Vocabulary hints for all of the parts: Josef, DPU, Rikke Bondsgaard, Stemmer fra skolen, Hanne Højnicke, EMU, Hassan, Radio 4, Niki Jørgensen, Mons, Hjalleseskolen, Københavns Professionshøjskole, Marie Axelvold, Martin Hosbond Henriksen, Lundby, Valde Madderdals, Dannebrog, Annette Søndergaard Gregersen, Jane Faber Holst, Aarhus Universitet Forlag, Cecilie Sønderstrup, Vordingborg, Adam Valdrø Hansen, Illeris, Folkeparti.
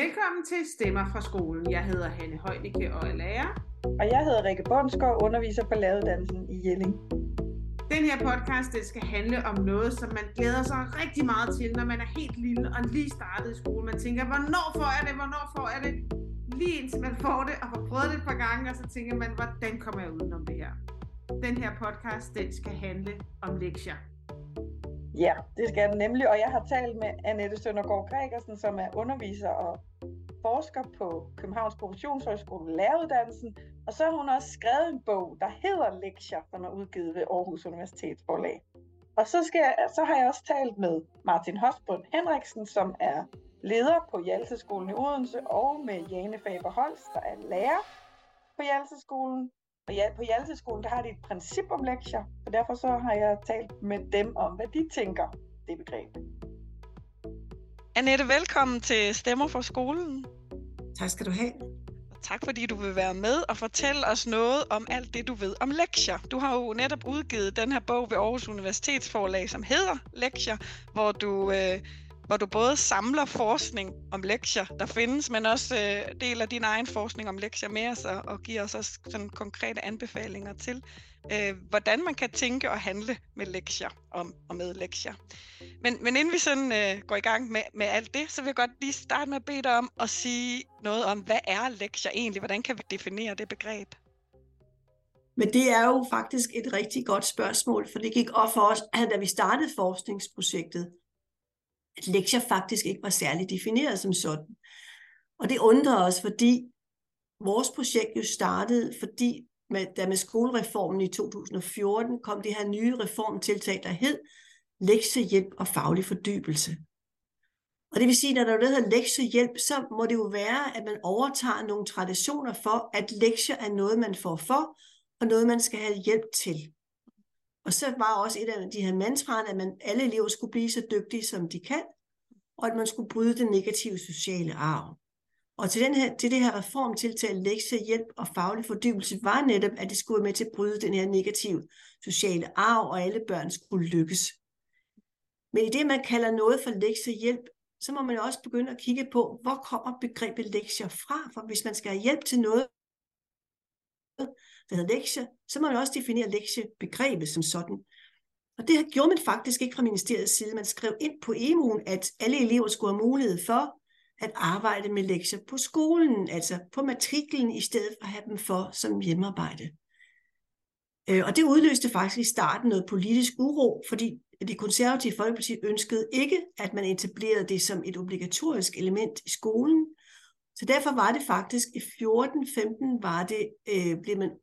Velkommen til Stemmer fra skolen. Jeg hedder Hanne Højnicke og er lærer. Og jeg hedder Rikke Bondsgaard, underviser på læreruddannelsen i Jelling. Den her podcast det skal handle om noget, som man glæder sig rigtig meget til, når man er helt lille og lige startet i skole. Man tænker, hvornår får jeg det? Lige indtil man får det og har prøvet det et par gange, og så tænker man, hvordan kommer jeg udenom det her? Den her podcast den skal handle om lektier. Ja, det skal den nemlig, og jeg har talt med Annette Søndergaard Gregersen, som er underviser og forsker på Københavns Professionshøjskole læreruddannelsen, og så har hun også skrevet en bog, der hedder Lektier, som er udgivet ved Aarhus Universitet Forlag. Og så har jeg også talt med Martin Hosbond Henriksen, som er leder på Hjalleseskolen i Odense, og med Jane Faber Holst, der er lærer på Hjalleseskolen. Og ja, på Hjalleseskolen, der har de et princip om lektier, og derfor så har jeg talt med dem om, hvad de tænker det begreb. Annette, velkommen til Stemmer fra skolen. Tak skal du have. Og tak fordi du vil være med og fortælle os noget om alt det, du ved om lektier. Du har jo netop udgivet den her bog ved Aarhus Universitets Forlag, som hedder Lektier, hvor du både samler forskning om lektier, der findes, men også deler din egen forskning om lektier med os og giver os også sådan konkrete anbefalinger til, hvordan man kan tænke og handle med lektier og med lektier. Men inden vi sådan går i gang med alt det, så vil jeg godt lige starte med at bede dig om at sige noget om, hvad er lektier egentlig? Hvordan kan vi definere det begreb? Men det er jo faktisk et rigtig godt spørgsmål, for det gik op for os, da vi startede forskningsprojektet, at lektier faktisk ikke var særligt defineret som sådan. Og det undrer os, fordi vores projekt jo startede, fordi da med skolereformen i 2014 kom det her nye reformtiltag, der hed lektiehjælp og faglig fordybelse. Og det vil sige, at når der hedder lektiehjælp, så må det jo være, at man overtager nogle traditioner for, at lektier er noget, man får for, og noget, man skal have hjælp til. Og så var også et af de her mantraer, at alle elever skulle blive så dygtige, som de kan, og at man skulle bryde den negative sociale arv. Og til det her reformtiltag, lektiehjælp og faglig fordybelse, var netop, at det skulle med til at bryde den her negative sociale arv, og alle børn skulle lykkes. Men i det, man kalder noget for lektiehjælp, så må man jo også begynde at kigge på, hvor kommer begrebet lektier fra? For hvis man skal have hjælp til noget, der hedder lektier, så må man også definere lektiebegrebet som sådan. Og det gjorde man faktisk ikke fra ministeriets side. Man skrev ind på EMU'en, at alle elever skulle have mulighed for at arbejde med lektier på skolen, altså på matriklen, i stedet for at have dem for som hjemmearbejde. Og det udløste faktisk i starten noget politisk uro, fordi Det Konservative Folkeparti ønskede ikke, at man etablerede det som et obligatorisk element i skolen. Så derfor var det faktisk i 14-15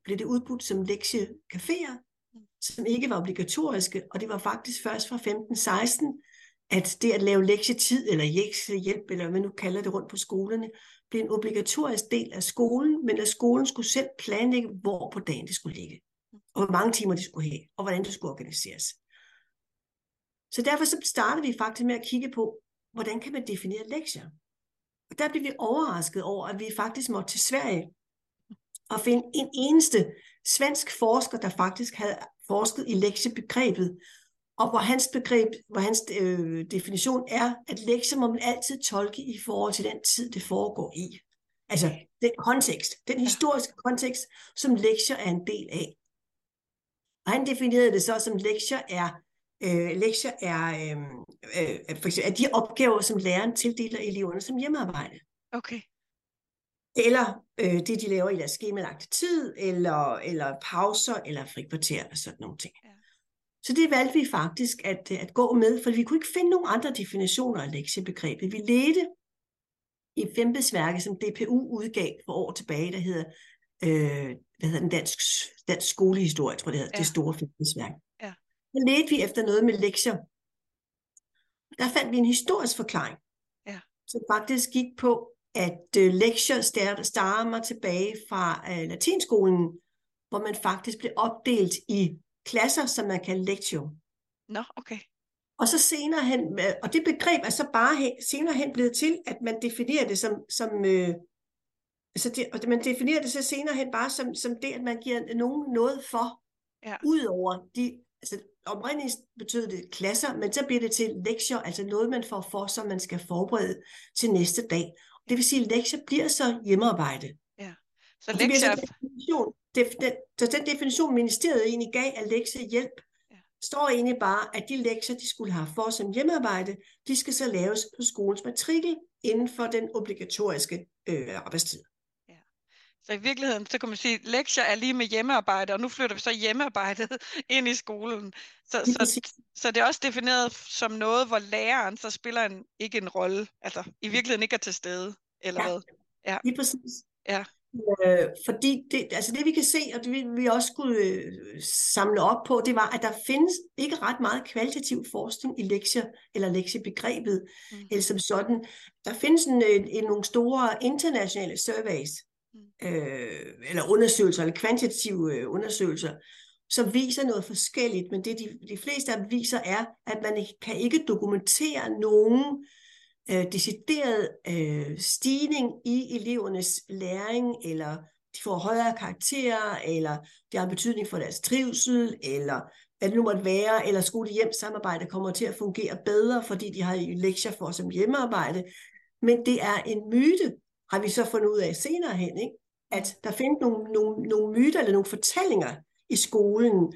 blev det udbudt som lektiecaféer, som ikke var obligatoriske, og det var faktisk først fra 15-16, at det at lave lektietid eller lektiehjælp, eller hvad man nu kalder det rundt på skolerne, blev en obligatorisk del af skolen, men at skolen skulle selv planlægge, hvor på dagen det skulle ligge, og hvor mange timer det skulle have, og hvordan det skulle organiseres. Så derfor så startede vi faktisk med at kigge på, hvordan kan man definere lektier? Og der blev vi overrasket over, at vi faktisk måtte til Sverige og finde en eneste svensk forsker, der faktisk havde forsket i lektiebegrebet, og hvor hans definition er, at lektier må man altid tolke i forhold til den tid, det foregår i. Altså den kontekst, den historiske kontekst, som lektier er en del af. Og han definerede det så som lektier er for eksempel, at de opgaver, som læreren tildeler eleverne som hjemmearbejde. Okay. Eller det, de laver i deres skemalagte tid, eller pauser, eller frikvarter, eller sådan nogle ting. Ja. Så det valgte vi faktisk at gå med, for vi kunne ikke finde nogen andre definitioner af lektiebegrebet. Vi ledte i et embedsværk, som DPU udgav for år tilbage, der hedder, den dansk skolehistorie, jeg tror det hedder, ja. Det store embedsværk. Så ledte vi efter noget med lektier. Der fandt vi en historisk forklaring, som faktisk gik på, at lektier stammer tilbage fra latinskolen, hvor man faktisk blev opdelt i klasser, som man kalder lectio. Nå, okay. Og så senere hen, og det begreb er så bare senere hen blevet til, at man definerer det som det, at man giver nogen noget for, ud over de. Altså, oprindeligt betød det klasser, men så bliver det til lektier, altså noget man får for, som man skal forberede til næste dag. Det vil sige, at lektier bliver så hjemmearbejde. Ja. Så lektier... den definition, ministeriet egentlig gav af lektiehjælp, står egentlig bare, at de lektier, de skulle have for som hjemmearbejde, de skal så laves på skolens matrikel inden for den obligatoriske arbejdstid. Ja. Så i virkeligheden, så kan man sige, at lektier er lige med hjemmearbejde, og nu flytter vi så hjemmearbejdet ind i skolen. Så det er også defineret som noget, hvor læreren så spiller ikke en rolle, altså i virkeligheden ikke er til stede, eller hvad? Ja, lige præcis. Ja. Fordi det vi kan se, og det vi også skulle samle op på, det var, at der findes ikke ret meget kvalitativ forskning i lektier eller lektiebegrebet, eller som sådan. Der findes nogle store internationale surveys, eller undersøgelser, eller kvantitative undersøgelser, som viser noget forskelligt, men det de fleste af dem viser er, at man kan ikke dokumentere nogen decideret stigning i elevernes læring, eller de får højere karakterer, eller det har betydning for deres trivsel, eller hvad det nu måtte være, eller skole-hjem-samarbejde kommer til at fungere bedre, fordi de har lektier for som hjemmearbejde. Men det er en myte, har vi så fundet ud af senere hen, ikke? At der findes nogle myter eller nogle fortællinger i skolen.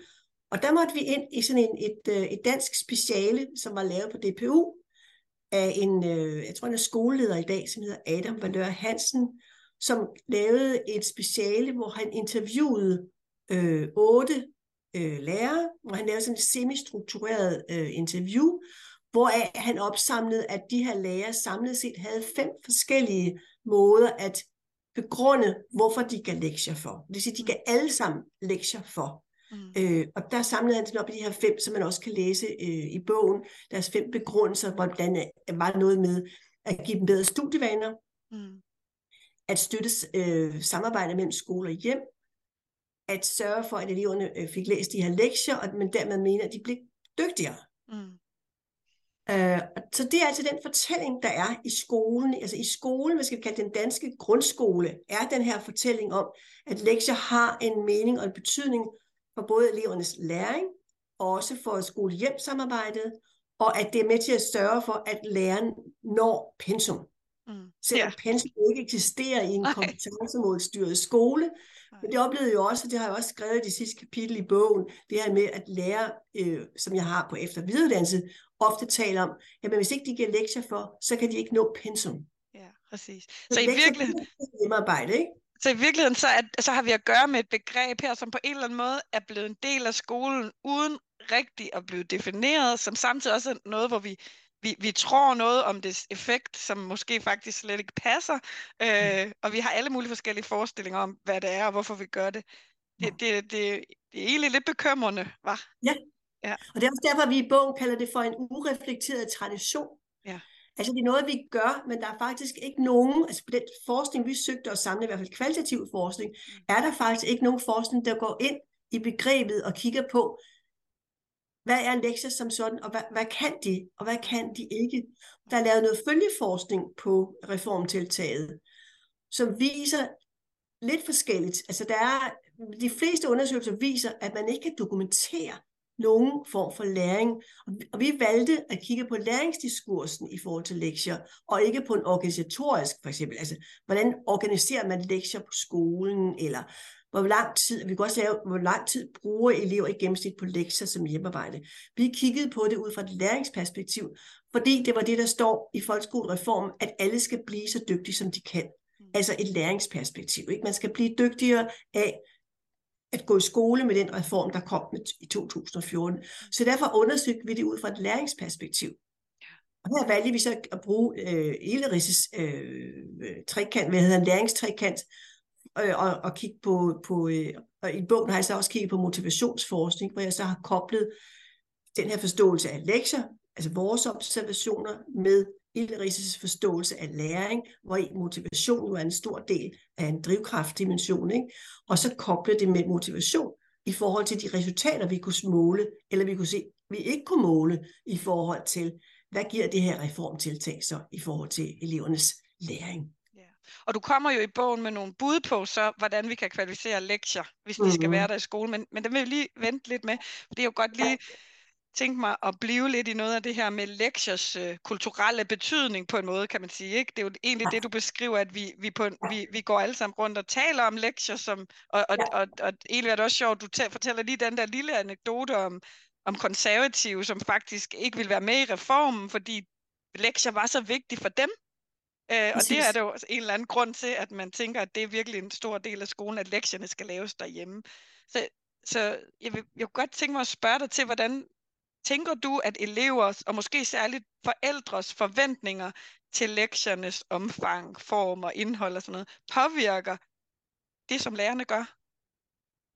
Og der måtte vi ind i sådan et dansk speciale, som var lavet på DPU, af en skoleleder i dag, som hedder Adam Valdrø Hansen, som lavede et speciale, hvor han interviewede 8 lærere, hvor han lavede sådan et semistruktureret interview, hvoraf han opsamlede, at de her lærere samlet set havde 5 forskellige måder at begrunde, hvorfor de gav lektier for. Det vil sige, de gav alle sammen lektier for. Og der samlede han den op i de her 5, som man også kan læse i bogen, deres 5 begrundelser, hvordan var noget med at give dem bedre studievaner, at støtte samarbejde mellem skole og hjem, at sørge for, at eleverne fik læst de her lektier, og man dermed mener, at de blev dygtigere. Så det er altså den fortælling, der er i skolen. Altså i skolen, hvad skal vi kalde den danske grundskole, er den her fortælling om, at lektier har en mening og en betydning, for både elevernes læring, og også for skole-hjem-samarbejdet, og at det er med til at sørge for, at læreren når pensum. Selvom pensum ikke eksisterer i en kompetencemålstyret skole, men det oplevede jo også, og det har jeg også skrevet i det sidste kapitel i bogen, det her med, at lærere, som jeg har på efter- og videreuddannelse, ofte taler om, jamen hvis ikke de giver lektier for, så kan de ikke nå pensum. Ja, præcis. Så i virkeligheden... hjemmearbejde, ikke? Så i virkeligheden så har vi at gøre med et begreb her, som på en eller anden måde er blevet en del af skolen, uden rigtigt at blive defineret, som samtidig også er noget, hvor vi tror noget om dets effekt, som måske faktisk slet ikke passer, og vi har alle mulige forskellige forestillinger om, hvad det er og hvorfor vi gør det. Det er egentlig lidt bekymrende, hva'? Ja, og det er også derfor, vi i bogen kalder det for en ureflekteret tradition. Ja. Altså det er noget, vi gør, men der er faktisk ikke nogen, altså på den forskning, vi søgte at samle, i hvert fald kvalitativ forskning, er der faktisk ikke nogen forskning, der går ind i begrebet og kigger på, hvad er lektier som sådan, og hvad kan de, og hvad kan de ikke. Der er lavet noget følgeforskning på reformtiltaget, som viser lidt forskelligt. Altså de fleste undersøgelser viser, at man ikke kan dokumentere nogen form for læring. Og vi valgte at kigge på læringsdiskursen i forhold til lektier, og ikke på en organisatorisk, for eksempel. Altså, hvordan organiserer man lektier på skolen, eller hvor lang tid bruger elever i gennemsnit på lektier som hjemmearbejde. Vi kiggede på det ud fra et læringsperspektiv, fordi det var det, der står i folkeskolereformen, at alle skal blive så dygtige, som de kan. Altså et læringsperspektiv. Ikke? Man skal blive dygtigere af at gå i skole med den reform, der kom i 2014. Så derfor undersøgte vi det ud fra et læringsperspektiv. Og her valgte vi så at bruge Illeris' trekant, hvad hedder en læringstrekant, og kigge på og i bogen har jeg så også kigget på motivationsforskning, hvor jeg så har koblet den her forståelse af lektier, altså vores observationer, med Illeris' forståelse af læring, hvor motivation jo er en stor del af en drivkraftdimension, ikke? Og så koble det med motivation i forhold til de resultater, vi kunne måle, eller vi kunne se, vi ikke kunne måle i forhold til, hvad giver det her reformtiltag så i forhold til elevernes læring. Ja. Og du kommer jo i bogen med nogle bud på, så hvordan vi kan kvalificere lektier, hvis de skal være der i skolen, men dem vil vi lige vente lidt med, for det er jo godt lige... tænke mig at blive lidt i noget af det her med lektiers kulturelle betydning på en måde, kan man sige, ikke? Det er jo egentlig det, du beskriver, at vi går alle sammen rundt og taler om lektier, som, og egentlig er det også sjovt, du fortæller lige den der lille anekdote om konservative, som faktisk ikke ville være med i reformen, fordi lektier var så vigtige for dem. Og det er det jo en eller anden grund til, at man tænker, at det er virkelig en stor del af skolen, at lektierne skal laves derhjemme. Så jeg kunne godt tænke mig at spørge dig til, hvordan tænker du, at elevers og måske særligt forældres forventninger til lektiernes omfang, form og indhold og sådan noget, påvirker det, som lærerne gør?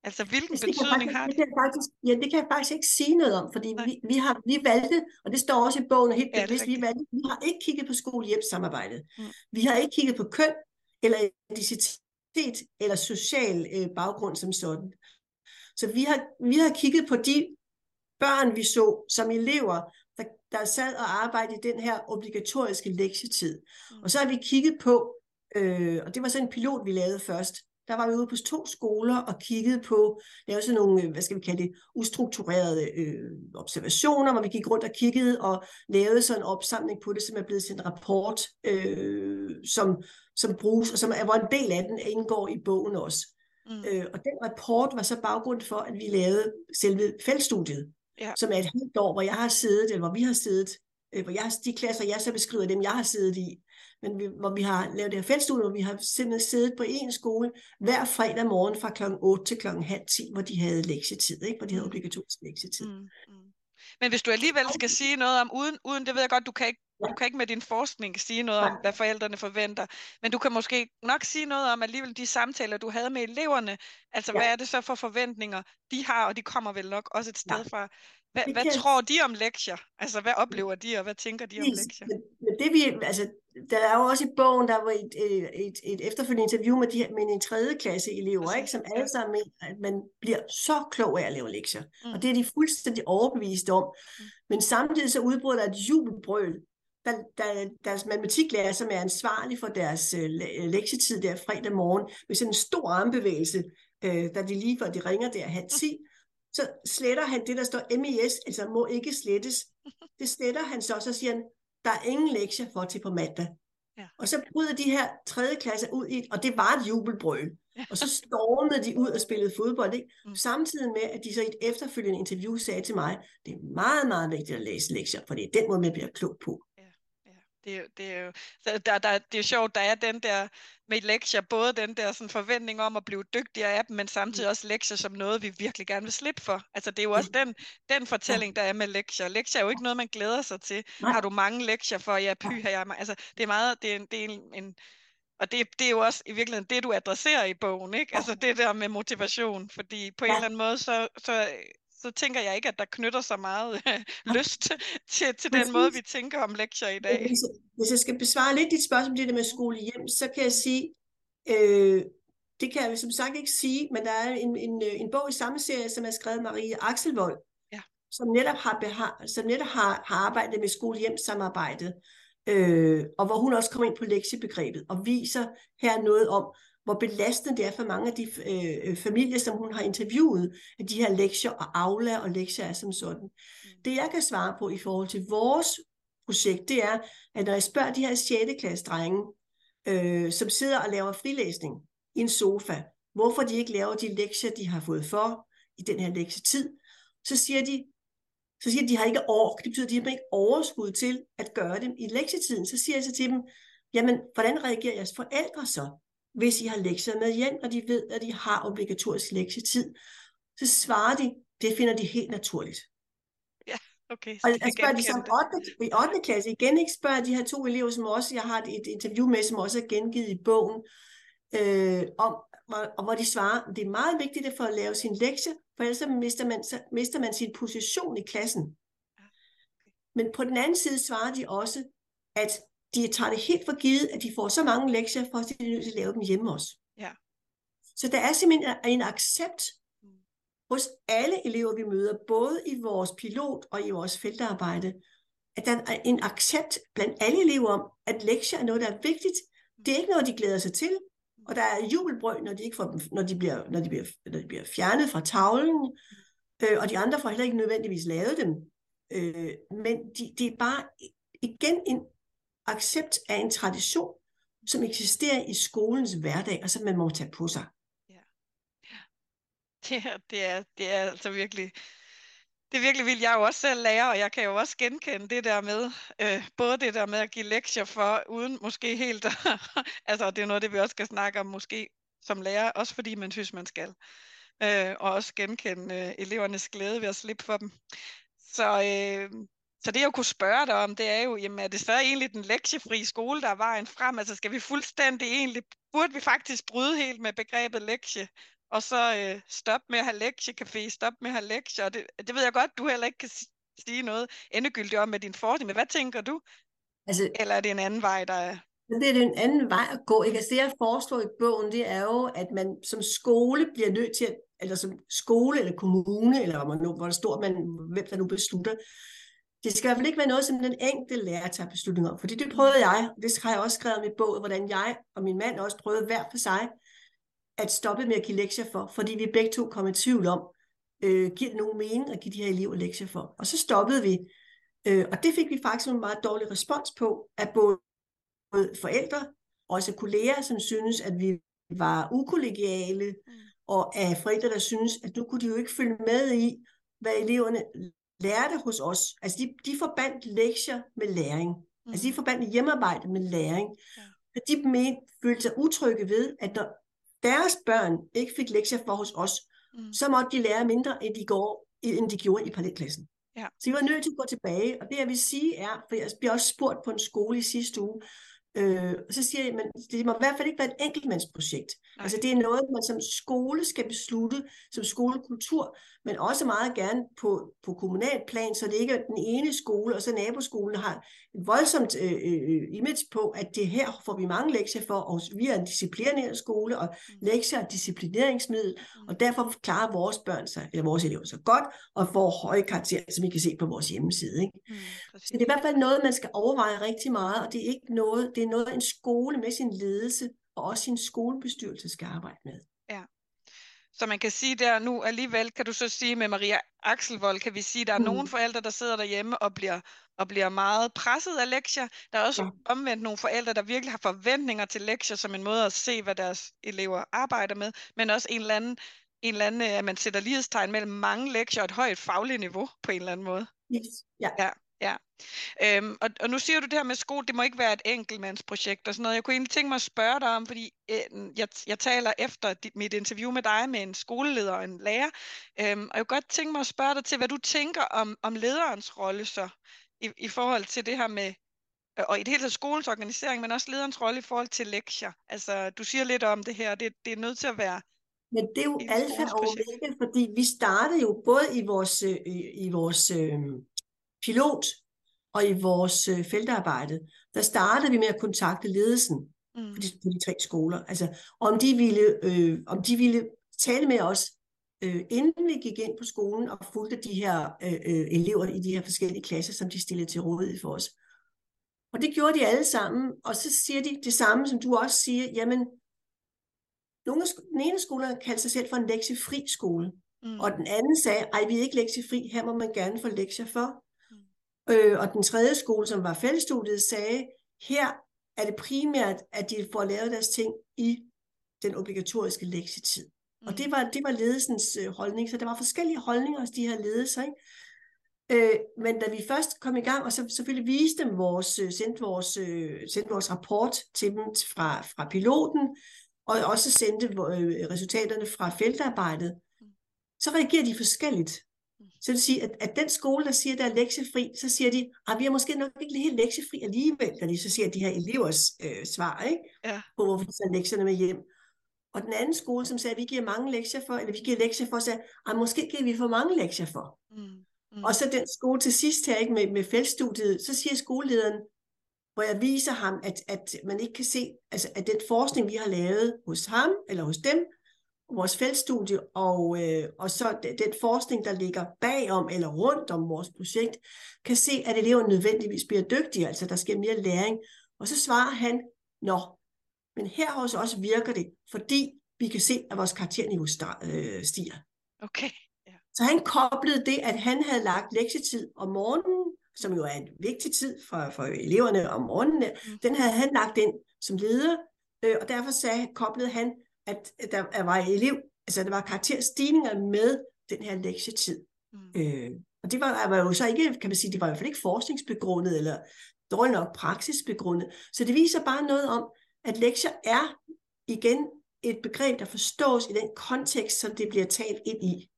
Altså, hvilken betydning har det? Det kan jeg faktisk ikke sige noget om, fordi vi valgte, og det står også i bogen helt bevidst, vi har ikke kigget på skole-hjem-samarbejdet. Vi har ikke kigget på køn, eller etnicitet, eller social baggrund som sådan. Så vi har kigget på de børn, vi så som elever, der sad og arbejdede i den her obligatoriske lektietid. Og så har vi kigget på, og det var så en pilot, vi lavede først. Der var vi ude på 2 skoler og kiggede på, lavede sådan nogle, hvad skal vi kalde det, ustrukturerede observationer, hvor vi gik rundt og kiggede og lavede sådan en opsamling på det, som er blevet til en rapport, som bruges, og som er, hvor en del af den indgår i bogen også. Og den rapport var så baggrund for, at vi lavede selve feltstudiet, som er et helt år, hvor jeg har siddet, eller hvor vi har siddet, hvor jeg, de klasser, jeg så beskriver dem, jeg har siddet i, men hvor vi har lavet det her feltstudie, hvor vi har simpelthen siddet på én skole hver fredag morgen fra kl. 8 til kl. 9:30, hvor de havde lektietid, ikke? Hvor de havde obligatorisk lektietid. Men hvis du alligevel skal sige noget om, uden det ved jeg godt, du kan ikke med din forskning sige noget om, hvad forældrene forventer, men du kan måske nok sige noget om alligevel de samtaler, du havde med eleverne, altså hvad er det så for forventninger, de har, og de kommer vel nok også et sted fra. Hvad tror de om lektier? Altså, hvad oplever de, og hvad tænker de om lektier? Der er jo også i bogen, der var et efterfølgende interview med en 3. klasse elever, ikke, som alle sammen mener, at man bliver så klog af at lave lektier. Og det er de fuldstændig overbevist om. Men samtidig så udbryder der et jubelbrøl. Deres matematiklærer, som er ansvarlig for deres lektietid der fredag morgen, med sådan en stor armbevægelse, da de lige før de ringer der 9:30, så sletter han det, der står MES, altså må ikke slettes. Det sletter han så siger han, der er ingen lektier for til på mandag. Og så bryder de her 3. klasser ud i, og det var et jubelbrøl. Og så stormede de ud og spillede fodbold, ikke? Samtidig med, at de så i et efterfølgende interview sagde til mig, det er meget, meget vigtigt at læse lektier, for det er den måde, man bliver klog på. Det er jo sjovt, der er den der med lektier, både den der sådan forventning om at blive dygtigere af dem, men samtidig også lektier som noget, vi virkelig gerne vil slippe for. Altså det er jo også den fortælling, der er med lektier. Lektier er jo ikke noget, man glæder sig til. Har du mange lektier for, altså det er meget, det er jo også i virkeligheden det, du adresserer i bogen, ikke? Altså det der med motivation, fordi på en eller anden måde, så tænker jeg ikke, at der knytter så meget lyst til den måde, vi tænker om lektier i dag. Hvis jeg skal besvare lidt dit spørgsmål, det der med skole hjem, så kan jeg sige, det kan jeg som sagt ikke sige, men der er en bog i samme serie, som er skrevet af Marie Axelvold, som netop har arbejdet med skole hjem samarbejdet, og hvor hun også kommer ind på lektiebegrebet, og viser her noget om, hvor belastende det er for mange af de familier, som hun har interviewet, at de her lektier og aula og lektier er som sådan. Det jeg kan svare på i forhold til vores projekt, det er, at når jeg spørger de her 6. klasse-drenge, som sidder og laver frilæsning i en sofa, hvorfor de ikke laver de lektier, de har fået for i den her lektietid, så siger de, at de har ikke ork. Det betyder, at de har ikke overskud til at gøre dem i lektietiden. Så siger jeg så til dem, jamen, hvordan reagerer jeres forældre så, hvis I har lektier med hjem, og de ved, at de har obligatorisk lektietid, så svarer de, det finder de helt naturligt. Ja, okay. Og jeg spørger de som 8. klasse igen, ikke, spørger de her 2 elever, som også, jeg har et interview med, som også er gengivet i bogen, hvor de svarer, det er meget vigtigt for at lave sin lektie, for ellers mister man sin position i klassen. Men på den anden side svarer de også, at de tager det helt for givet, at de får så mange lektier, for at de er nødt til at lave dem hjemme også. Ja. Så der er simpelthen en accept hos alle elever, vi møder, både i vores pilot og i vores feltarbejde, at der er en accept blandt alle elever om, at lektier er noget, der er vigtigt. Det er ikke noget, de glæder sig til, og der er jubelbrøl, når de bliver fjernet fra tavlen, og de andre får heller ikke nødvendigvis lavet dem. Men det er bare igen en accept af en tradition, som eksisterer i skolens hverdag, og som man må tage på sig. Ja. Det er altså virkelig... Det er virkelig vildt. Jeg er jo også selv lærer, og jeg kan jo også genkende det der med, både det der med at give lektier for, uden måske helt, altså det er noget, det vi også skal snakke om måske som lærer, også fordi man synes, man skal. Og også genkende elevernes glæde ved at slippe for dem. Så det jeg kunne spørge dig om, det er jo, jamen er det så egentlig den lektiefri skole, der er vejen frem? Altså skal vi fuldstændig egentlig, burde vi faktisk bryde helt med begrebet lektie? Og så stop med at have lektiecafé, stop med at have lektier. Det ved jeg godt, du heller ikke kan sige noget endegyldigt om med din forskning. Men hvad tænker du? Altså, eller er det en anden vej, der er? Det er en anden vej at gå. Ikke? Altså, det jeg foreslår i bogen, det er jo, at man som skole bliver nødt til, eller som skole eller kommune, eller hvor stor man, hvem der nu beslutter. Det skal i hvert fald ikke være noget, som den enkelte lærer tager beslutning om. Fordi det prøvede jeg, det har jeg også skrevet om i bogen, hvordan jeg og min mand også prøvede hver for sig, at stoppe med at give lektier for, fordi vi begge to kom i tvivl om, giver det nogen mening at give de her elever lektier for? Og så stoppede vi, og det fik vi faktisk en meget dårlig respons på, at både forældre, og også kolleger, som synes, at vi var ukollegiale, og af forældre, der synes, at nu kunne de jo ikke følge med i, hvad eleverne lærte hos os. Altså de forbandt lektier med læring. Altså de forbandt hjemmearbejde med læring. Og de følte sig utrygge ved, at når deres børn ikke fik lektier for hos os, så måtte de lære mindre, end de gjorde i parallelklassen. Ja. Så vi var nødt til at gå tilbage, og det jeg vil sige er, for jeg bliver også spurgt på en skole i sidste uge, og så siger jeg, men det må i hvert fald ikke være et enkeltmandsprojekt. Nej. Altså det er noget, man som skole skal beslutte, som skolekultur, men også meget gerne på kommunalt plan, så det ikke er den ene skole, og så naboskolen har et voldsomt image på, at det her får vi mange lektier for, og vi er en disciplinerende skole, og lektier er disciplineringsmiddel, og derfor klarer vores børn sig, eller vores elever sig godt, og får høje karakterer, som I kan se på vores hjemmeside. Ikke? Så det er i hvert fald noget, man skal overveje rigtig meget, og det er ikke noget, en skole med sin ledelse og også sin skolebestyrelse skal arbejde med. Ja. Så man kan sige der nu alligevel, kan du så sige med Maria Axelvold, kan vi sige, der er nogle forældre, der sidder derhjemme og bliver meget presset af lektier. Der er også omvendt nogle forældre, der virkelig har forventninger til lektier som en måde at se, hvad deres elever arbejder med, men også en eller anden at man sætter lighedstegn mellem mange lektier og et højt fagligt niveau på en eller anden måde. Yes. Ja. Ja. Ja, og nu siger du det her med skole, det må ikke være et enkeltmandsprojekt og sådan noget. Jeg kunne egentlig tænke mig at spørge dig om, fordi jeg taler efter mit interview med dig med en skoleleder og en lærer, og jeg kunne godt tænke mig at spørge dig til, hvad du tænker om lederens rolle så, i forhold til det her med, og i det hele taget skolens organisering, men også lederens rolle i forhold til lektier. Altså, du siger lidt om det her, det er nødt til at være... Men det er jo alfa og omega, fordi vi startede jo både i vores pilot og i vores feltarbejde, der startede vi med at kontakte ledelsen på de tre skoler. Altså om de ville tale med os, inden vi gik ind på skolen og fulgte de her elever i de her forskellige klasser, som de stillede til rådighed for os. Og det gjorde de alle sammen, og så siger de det samme, som du også siger, jamen, den ene skole kaldte sig selv for en lektiefri skole. Og den anden sagde, ej, vi er ikke lektiefri, her må man gerne få lektier for. Og den tredje skole, som var fællesstudiet, sagde, her er det primært, at de får lavet deres ting i den obligatoriske lektietid. Og det var ledelsens holdning, så der var forskellige holdninger hos de her ledelser. Ikke? Men da vi først kom i gang, og så selvfølgelig viste dem sendte vores rapport til dem fra piloten, og også sendte resultaterne fra feltarbejdet, så reagerer de forskelligt. Så det vil sige, at den skole, der siger, der er lektiefri, så siger de, at vi er måske nok ikke helt lektiefri alligevel, når de så siger de her elevers svar, ikke? Ja. På hvorfor de tager lektierne med hjem. Og den anden skole, som sagde, at vi giver mange lektier for, eller vi giver lektier for, sagde, at måske giver vi for mange lektier for. Og så den skole til sidst her, ikke, med feltstudiet, så siger skolelederen, hvor jeg viser ham, at man ikke kan se, altså, at den forskning, vi har lavet hos ham, eller hos dem, vores feltstudie, og så den forskning, der ligger bagom eller rundt om vores projekt, kan se, at eleverne nødvendigvis bliver dygtige, altså der sker mere læring. Og så svarer han, nå, men her hos os virker det, fordi vi kan se, at vores karakterniveau stiger. Okay. Ja. Så han koblede det, at han havde lagt lektietid om morgenen, som jo er en vigtig tid for eleverne om morgenen, den havde han lagt ind som leder, og derfor koblede han, at der var der var karakterstigninger med den her lektietid. Og det var jo så ikke, kan man sige, det var i hvert fald ikke forskningsbegrundet, eller dårligt nok praksisbegrundet. Så det viser bare noget om, at lektier er igen et begreb, der forstås i den kontekst, som det bliver talt ind i.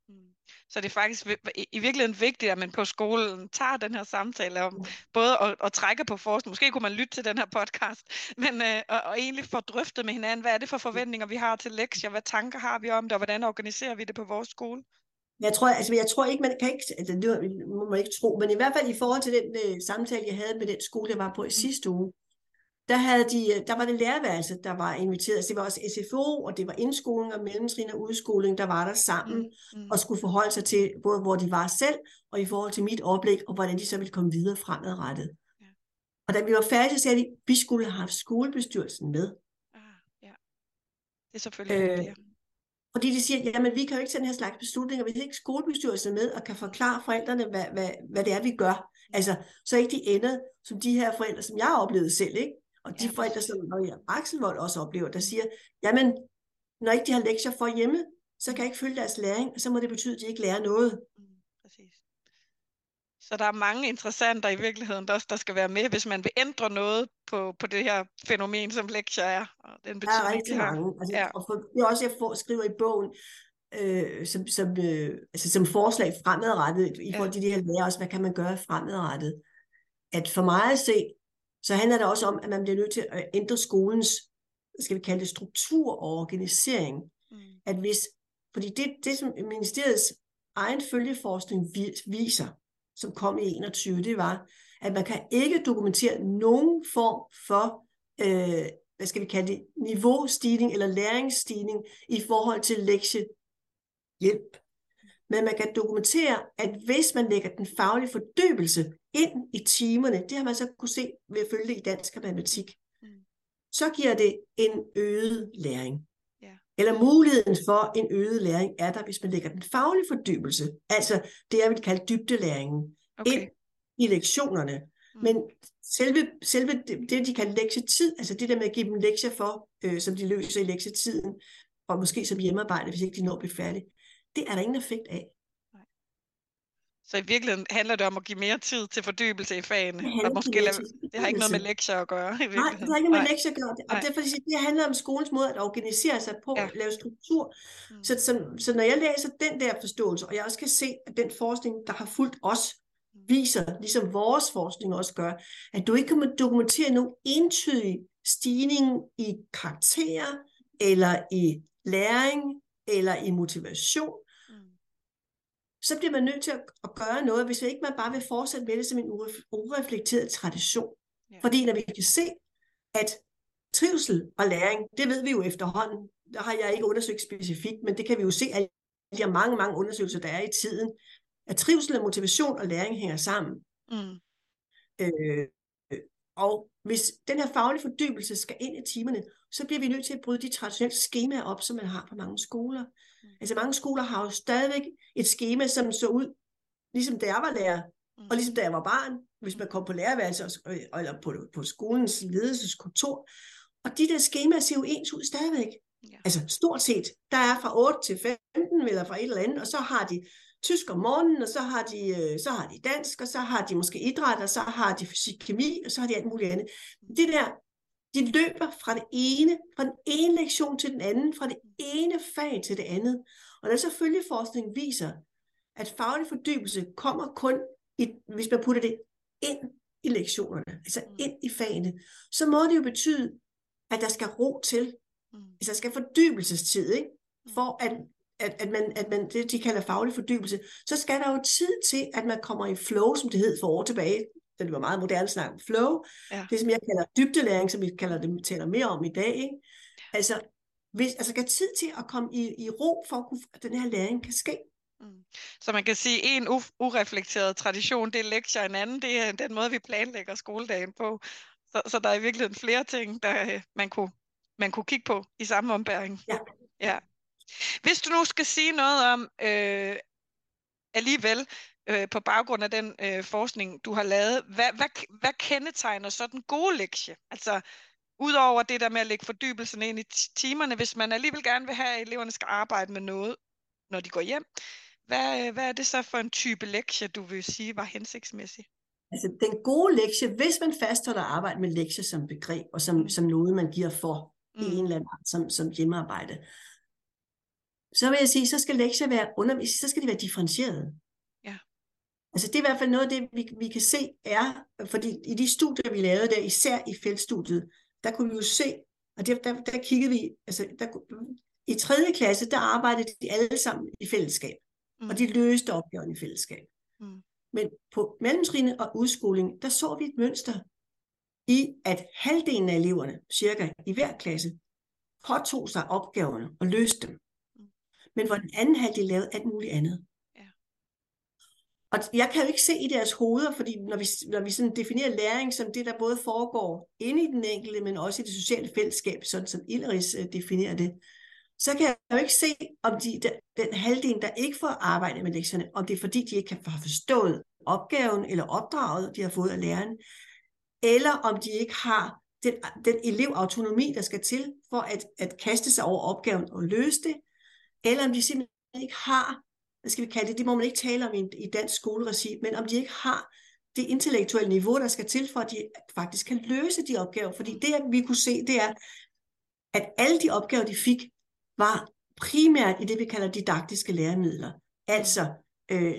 Så det er faktisk i virkeligheden vigtigt, at man på skolen tager den her samtale om både at trække på forskning. Måske kunne man lytte til den her podcast, men og egentlig få drøftet med hinanden, hvad er det for forventninger, vi har til lektier, hvad tanker har vi om det, og hvordan organiserer vi det på vores skole? Jeg tror ikke, man kan men i hvert fald i forhold til den samtale, jeg havde med den skole, jeg var på i sidste uge, der var det lærerværelse, der var inviteret. Altså, det var også SFO, og det var indskoling og mellemtrin og udskoling, der var der sammen og skulle forholde sig til, både hvor de var selv, og i forhold til mit oplæg, og hvordan de så ville komme videre fremadrettet. Ja. Og da vi var færdige, så sagde de, at vi skulle have haft skolebestyrelsen med. Ja. Det er selvfølgelig det. Fordi de siger, jamen vi kan jo ikke tage den her slags beslutninger, hvis ikke skolebestyrelsen er med og kan forklare forældrene, hvad det er, vi gør. Altså, så ikke de ender som de her forældre, som jeg oplevede selv, ikke? Og de forældre, som Marie Axelvold også oplever, der siger, jamen, når ikke de har lektier for hjemme, så kan jeg ikke følge deres læring, og så må det betyde, at de ikke lærer noget. Præcis. Så der er mange interessenter i virkeligheden, der skal være med, hvis man vil ændre noget på det her fænomen, som lektier er. Og den betydning, der er rigtig mange. Altså, ja. Og det er også, jeg skriver i bogen, som forslag fremadrettet, i forhold til de her lærer også, hvad kan man gøre fremadrettet? At for mig at se, så handler det også om, at man bliver nødt til at ændre skolens, skal vi kalde det, struktur og organisering. At fordi det, som ministeriets egen følgeforskning viser, som kom i 21, det var, at man kan ikke dokumentere nogen form for, hvad skal vi kalde det, niveaustigning eller læringsstigning i forhold til lektiehjælp. Men man kan dokumentere, at hvis man lægger den faglige fordybelse ind i timerne, det har man så kunne se ved at følge i dansk og matematik, så giver det en øget læring. Ja. Eller muligheden for en øget læring er der, hvis man lægger den faglige fordybelse, altså det, jeg vil kalde dybdelæringen, ind i lektionerne. Men selve det, de kalder lektietid, altså det der med at give dem lektier for, som de løser i lektietiden, og måske som hjemmearbejde, hvis ikke de når at blive færdige, det er der ingen effekt af. Så i virkeligheden handler det om at give mere tid til fordybelse i fagene. Det har ikke noget med lektier at gøre. Nej, det har ikke noget med lektier at gøre. Og derfor siger, det handler om skolens måde at organisere sig på, at lave struktur. Så når jeg læser den der forståelse, og jeg også kan se, at den forskning, der har fulgt os, viser, ligesom vores forskning også gør, at du ikke kan dokumentere nogen entydig stigning i karakterer, eller i læring, eller i motivation, så bliver man nødt til at gøre noget, hvis ikke man bare vil fortsætte med det som en ureflekteret tradition. Ja. Fordi når vi kan se, at trivsel og læring, det ved vi jo efterhånden, der har jeg ikke undersøgt specifikt, men det kan vi jo se, at de her mange, mange undersøgelser, der er i tiden, at trivsel og motivation og læring hænger sammen. Og hvis den her faglige fordybelse skal ind i timerne, så bliver vi nødt til at bryde de traditionelle skemaer op, som man har på mange skoler. Altså mange skoler har jo stadigvæk et skema, som så ud, ligesom da jeg var lærer, og ligesom da jeg var barn, hvis man kom på lærerværelset, eller på skolens ledelseskontor. Og de der skemaer ser jo ens ud stadigvæk. Ja. Altså stort set, der er fra 8 til 15, eller fra et eller andet, og så har de tysk om morgenen, og så har de dansk, og så har de måske idræt, og så har de fysik, kemi, og så har de alt muligt andet. Det der, de løber fra den ene lektion til den anden, fra det ene fag til det andet. Og der selvfølgelig forskning viser, at faglig fordybelse kommer kun, hvis man putter det ind i lektionerne, altså ind i fagene, så må det jo betyde, at der skal ro til, altså der skal fordybelsestid, ikke? For at man det, de kalder faglig fordybelse, så skal der jo tid til, at man kommer i flow, som det hed for år tilbage, da det var meget moderne snak om flow. Ja. Det, som jeg kalder dybdelæring, som vi kalder det, taler mere om i dag. Ikke? Altså, skal tid til at komme i ro, for at den her læring kan ske. Så man kan sige, at en ureflekteret tradition, det er lektier, en anden, det er den måde, vi planlægger skoledagen på. Så der er i virkeligheden flere ting, der man kunne kigge på i samme ombæring. Ja. Hvis du nu skal sige noget om alligevel på baggrund af den forskning, du har lavet. Hvad kendetegner så den gode lektie? Altså, udover det der med at lægge fordybelsen ind i timerne, hvis man alligevel gerne vil have, at eleverne skal arbejde med noget, når de går hjem. Hvad er det så for en type lektie, du vil sige var hensigtsmæssig? Altså den gode lektie, hvis man fastholder at arbejde med lektier som begreb, og som noget, man giver for i en eller anden art, som hjemmearbejde, så vil jeg sige, så skal lektier være undervisning, så skal de være differentierede. Ja. Altså det er i hvert fald noget af det, vi kan se er, fordi i de studier, vi lavede der, især i feltstudiet, der kunne vi jo se, og der kiggede vi, altså i 3. klasse, der arbejdede de alle sammen i fællesskab, og de løste opgaven i fællesskab. Mm. Men på mellemtrinne og udskoling, der så vi et mønster i, at halvdelen af eleverne, cirka i hver klasse, påtog sig opgaverne og løste dem. Men hvor den anden halvdel lavede alt muligt andet. Ja. Og jeg kan jo ikke se i deres hoveder, fordi når vi sådan definerer læring som det, der både foregår inde i den enkelte, men også i det sociale fællesskab, sådan som Illeris definerer det, så kan jeg jo ikke se, om den halvdel, der ikke får arbejdet med lektierne, om det er fordi, de ikke har forstået opgaven eller opdraget, de har fået af læreren, eller om de ikke har den elevautonomi, der skal til for at kaste sig over opgaven og løse det, eller om de simpelthen ikke har, hvad skal vi kalde det, det må man ikke tale om i dansk skoleregi, men om de ikke har det intellektuelle niveau, der skal til for, at de faktisk kan løse de opgaver. Fordi det, at vi kunne se, det er, at alle de opgaver, de fik, var primært i det, vi kalder didaktiske læremidler. Altså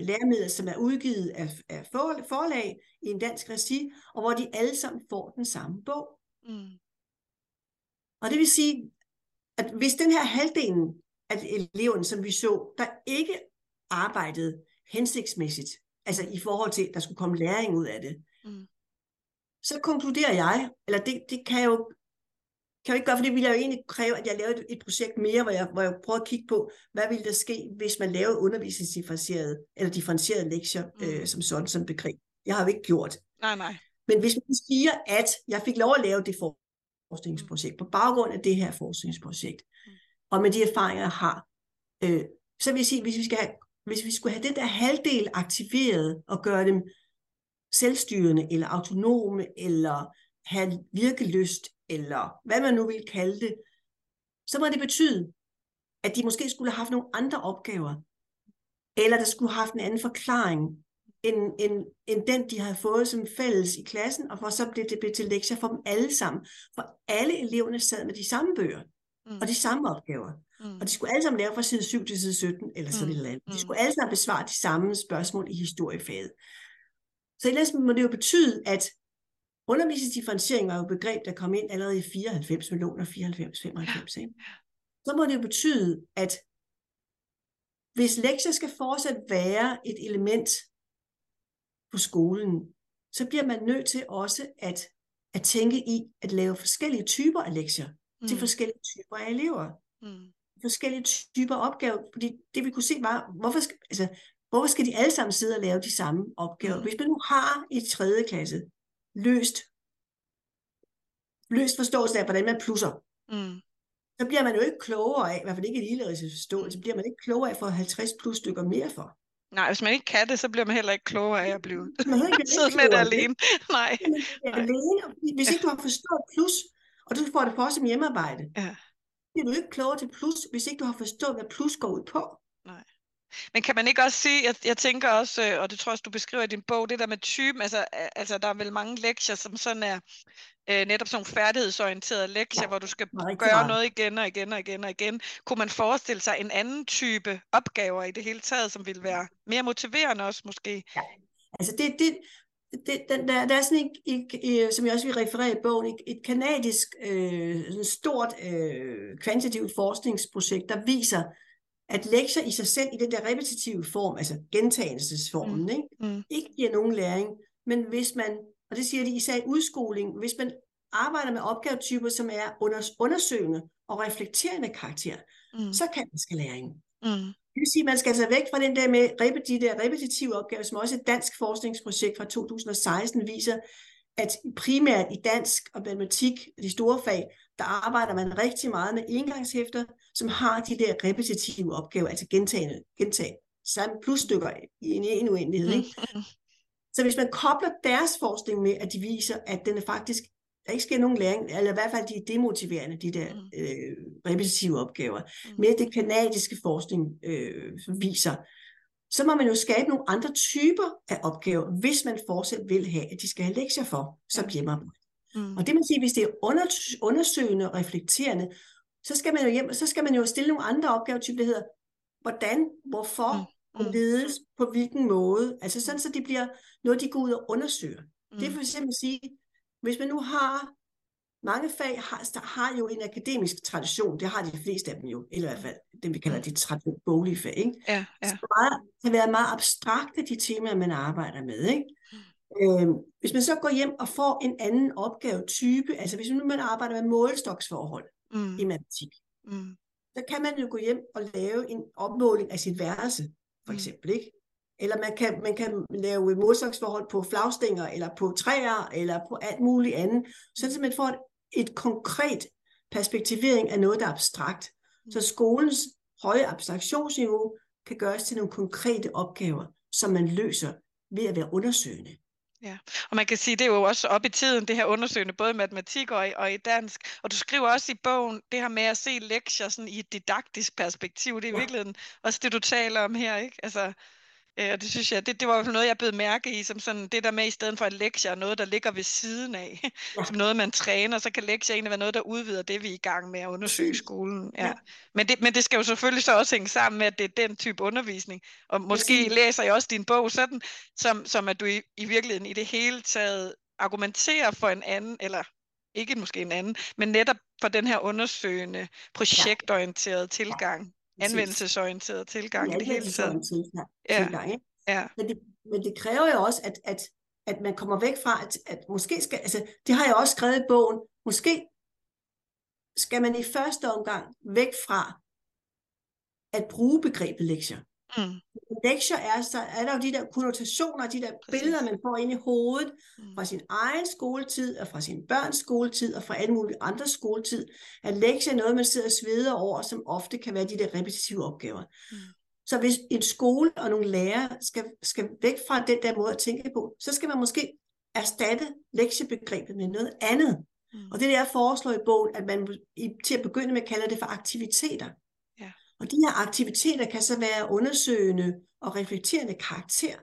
læremidler, som er udgivet af forlag i en dansk regi, og hvor de alle sammen får den samme bog. Mm. Og det vil sige, at hvis den her halvdelen af eleverne, som vi så, der ikke arbejdede hensigtsmæssigt, altså i forhold til, at der skulle komme læring ud af det, så konkluderer jeg, eller det kan jeg ikke gøre, for det ville jeg jo egentlig kræve, at jeg lavede et projekt mere, hvor jeg prøver at kigge på, hvad ville der ske, hvis man lavede undervisningsdifferentierede, eller differentierede lektier, som sådan, som begreb. Jeg har jo ikke gjort. Nej. Men hvis man siger, at jeg fik lov at lave det forskningsprojekt, på baggrund af det her forskningsprojekt, og med de erfaringer, jeg har, så vil jeg sige, hvis vi skulle have den der halvdel aktiveret, og gøre dem selvstyrende, eller autonome, eller have virkelyst, eller hvad man nu vil kalde det, så må det betyde, at de måske skulle have haft nogle andre opgaver, eller der skulle have haft en anden forklaring, end den, de havde fået som fælles i klassen, og for så blev det til lektier for dem alle sammen. For alle eleverne sad med de samme bøger, og de samme opgaver. Og de skulle alle sammen lave fra side 7 til side 17, eller sådan et eller andet. De skulle alle sammen besvare de samme spørgsmål i historiefaget. Så ellers må det jo betyde, at undervisningsdifferentiering var jo et begreb, der kom ind allerede i 94, med lån og 94-95. Ja. Så må det jo betyde, at hvis lektier skal fortsat være et element på skolen, så bliver man nødt til også at tænke i at lave forskellige typer af lektier til forskellige typer af elever. Forskellige typer opgaver, fordi det vi kunne se var, hvorfor skal de alle sammen sidde og lave de samme opgaver? Hvis man nu har i 3. klasse løst forståelse af, hvordan man plusser, så bliver man jo ikke klogere af, i hvert fald ikke i Illeris' forståelse, så bliver man ikke klogere af for 50 plus stykker mere for. Nej, hvis man ikke kan det, så bliver man heller ikke klogere af at blive siddet med det alene. Nej. Alene. Hvis ikke du har forstået plus, og du får det for som hjemmearbejde, så bliver du ikke klogere til plus, hvis ikke du har forstået, hvad plus går ud på. Nej. Men kan man ikke også sige, jeg tænker også, og det tror jeg også, du beskriver i din bog, det der med typen, altså der er vel mange lektier, som sådan er netop sådan færdighedsorienterede lektier, hvor du skal gøre noget igen og igen og igen og igen. Kunne man forestille sig en anden type opgaver i det hele taget, som ville være mere motiverende også måske? Ja, altså der er sådan et, som jeg også vil referere i bogen, et kanadisk stort kvantitativt forskningsprojekt, der viser, at lektier i sig selv, i den der repetitive form, altså gentagelsesformen, ikke giver nogen læring, men hvis man, og det siger de især i udskoling, hvis man arbejder med opgavetyper, som er undersøgende og reflekterende karakter, så kan man skabe læring. Det vil sige, at man skal altså væk fra den der med de der repetitive opgaver, som også et dansk forskningsprojekt fra 2016 viser, at primært i dansk og matematik, de store fag, der arbejder man rigtig meget med engangshæfter, som har de der repetitive opgaver, altså gentagende så er plusstykker i en uendelighed. Ikke? Så hvis man kobler deres forskning med, at de viser, at den er faktisk, der ikke sker nogen læring, eller i hvert fald de er demotiverende, de der repetitive opgaver, med det kanadiske forskning viser, så må man jo skabe nogle andre typer af opgaver, hvis man fortsat vil have, at de skal have lektier for, som hjemmearbejde. Og det man siger, hvis det er undersøgende og reflekterende, så skal man jo hjem, så skal man jo stille nogle andre opgavetyper, der hedder, hvordan, hvorfor, ledes, på hvilken måde, altså sådan, så det bliver noget, de går ud og undersøger. Det er for eksempel at sige, hvis man nu har, mange fag har jo en akademisk tradition, det har de fleste af dem jo, eller i hvert fald dem, vi kalder de boglige fag, ikke? Ja, ja. Så meget, kan være meget abstrakte de temaer, man arbejder med, ikke? Hvis man så går hjem og får en anden opgavetype, altså hvis nu man arbejder med målestoksforhold i matematik, så kan man jo gå hjem og lave en opmåling af sit værelse, for eksempel, ikke? Eller man kan lave målestoksforhold på flagstænger, eller på træer, eller på alt muligt andet, sådan at man får et konkret perspektivering af noget, der er abstrakt. Så skolens høje abstraktionsniveau kan gøres til nogle konkrete opgaver, som man løser ved at være undersøgende. Ja, og man kan sige, det er jo også op i tiden, det her undersøgende, både i matematik og i dansk. Og du skriver også i bogen, det her med at se lektier sådan i et didaktisk perspektiv, det er i virkeligheden også det, du taler om her, ikke? Altså, og det synes jeg, det var noget, jeg blev mærke i, som sådan det der med, i stedet for at lektier er noget, der ligger ved siden af, som noget, man træner, så kan lektier egentlig være noget, der udvider det, vi er i gang med at undersøge skolen. Ja. Men det skal jo selvfølgelig så også hænge sammen med, at det er den type undervisning. Og måske læser jeg også din bog sådan, som at du i virkeligheden i det hele taget argumenterer for en anden, eller ikke måske en anden, men netop for den her undersøgende, projektorienterede tilgang. Anvendelsesorienteret tilgang i det hele taget. Men det kræver jo også, at man kommer væk fra, at måske skal, altså det har jeg også skrevet i bogen, måske skal man i første omgang væk fra at bruge begrebet lektier. Lektier er der jo de der konnotationer, de der billeder, man får ind i hovedet fra sin egen skoletid, og fra sin børns skoletid, og fra alle mulige andre skoletid, at lektier er noget, man sidder og sveder over, som ofte kan være de der repetitive opgaver. Så hvis en skole og nogle lærere skal væk fra den der måde at tænke på, så skal man måske erstatte lektiebegrebet med noget andet. Og det er det, jeg foreslår i bogen, at man til at begynde med kalder det for aktiviteter. Og de her aktiviteter kan så være undersøgende og reflekterende karakter.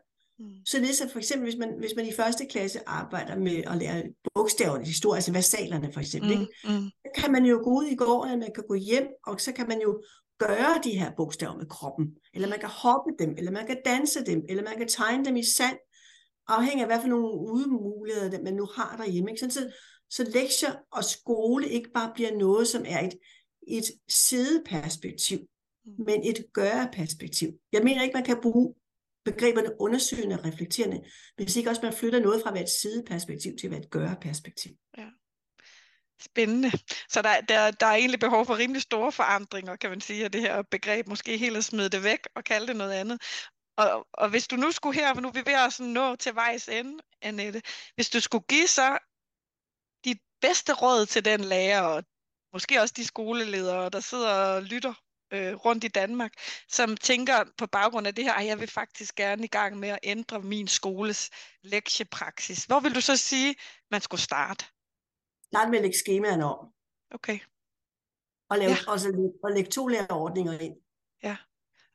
Således at for eksempel, hvis man i første klasse arbejder med at lære bogstaverne, historie, altså versalerne for eksempel, ikke? Så kan man jo gå ud i gården, eller man kan gå hjem, og så kan man jo gøre de her bogstaver med kroppen, eller man kan hoppe dem, eller man kan danse dem, eller man kan tegne dem i sand, afhængig af hvad for nogle udemuligheder, man nu har derhjemme. Ikke? Så lektier og skole ikke bare bliver noget, som er et sideperspektiv, men et gøre-perspektiv. Jeg mener ikke, man kan bruge begreberne undersøgende og reflekterende, hvis ikke også man flytter noget fra at være et sideperspektiv til at være et gøre-perspektiv. Ja. Spændende. Så der er egentlig behov for rimelig store forandringer, kan man sige, af det her begreb. Måske helt at smide det væk og kalde det noget andet. Og hvis du nu skulle her, for nu er vi ved at sådan nå til vejs ende, Annette, hvis du skulle give så dit bedste råd til den lærer, og måske også de skoleledere, der sidder og lytter rundt i Danmark, som tænker på baggrund af det her, at jeg vil faktisk gerne i gang med at ændre min skoles lektiepraksis. Hvor vil du så sige, man skulle starte? Start med at lægge skemaerne om. Okay. Og lægge 2 lærerordninger ind. Ja,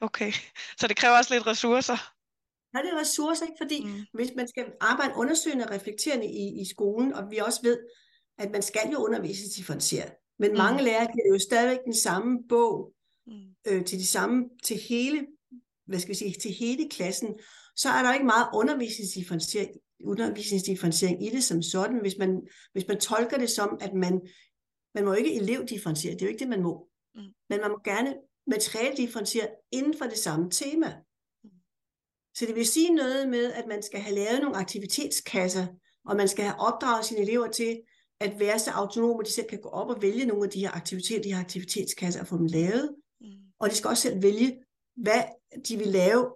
okay. Så det kræver også lidt ressourcer. Nej, det er ressourcer, ikke? Fordi hvis man skal arbejde undersøgende og reflekterende i skolen, og vi også ved, at man skal jo undervise differentieret. Men mange lærere giver jo stadigvæk den samme bog til hele klassen, så er der ikke meget undervisningsdifferentiering i det som sådan, hvis man tolker det som, at man må ikke elevdifferentiere, det er jo ikke det, man må. Men man må gerne materialdifferentiere inden for det samme tema. Så det vil sige noget med, at man skal have lavet nogle aktivitetskasser, og man skal have opdraget sine elever til at være så autonome, at de selv kan gå op og vælge nogle af de her aktiviteter, de her aktivitetskasser, og få dem lavet. Og de skal også selv vælge, hvad de vil lave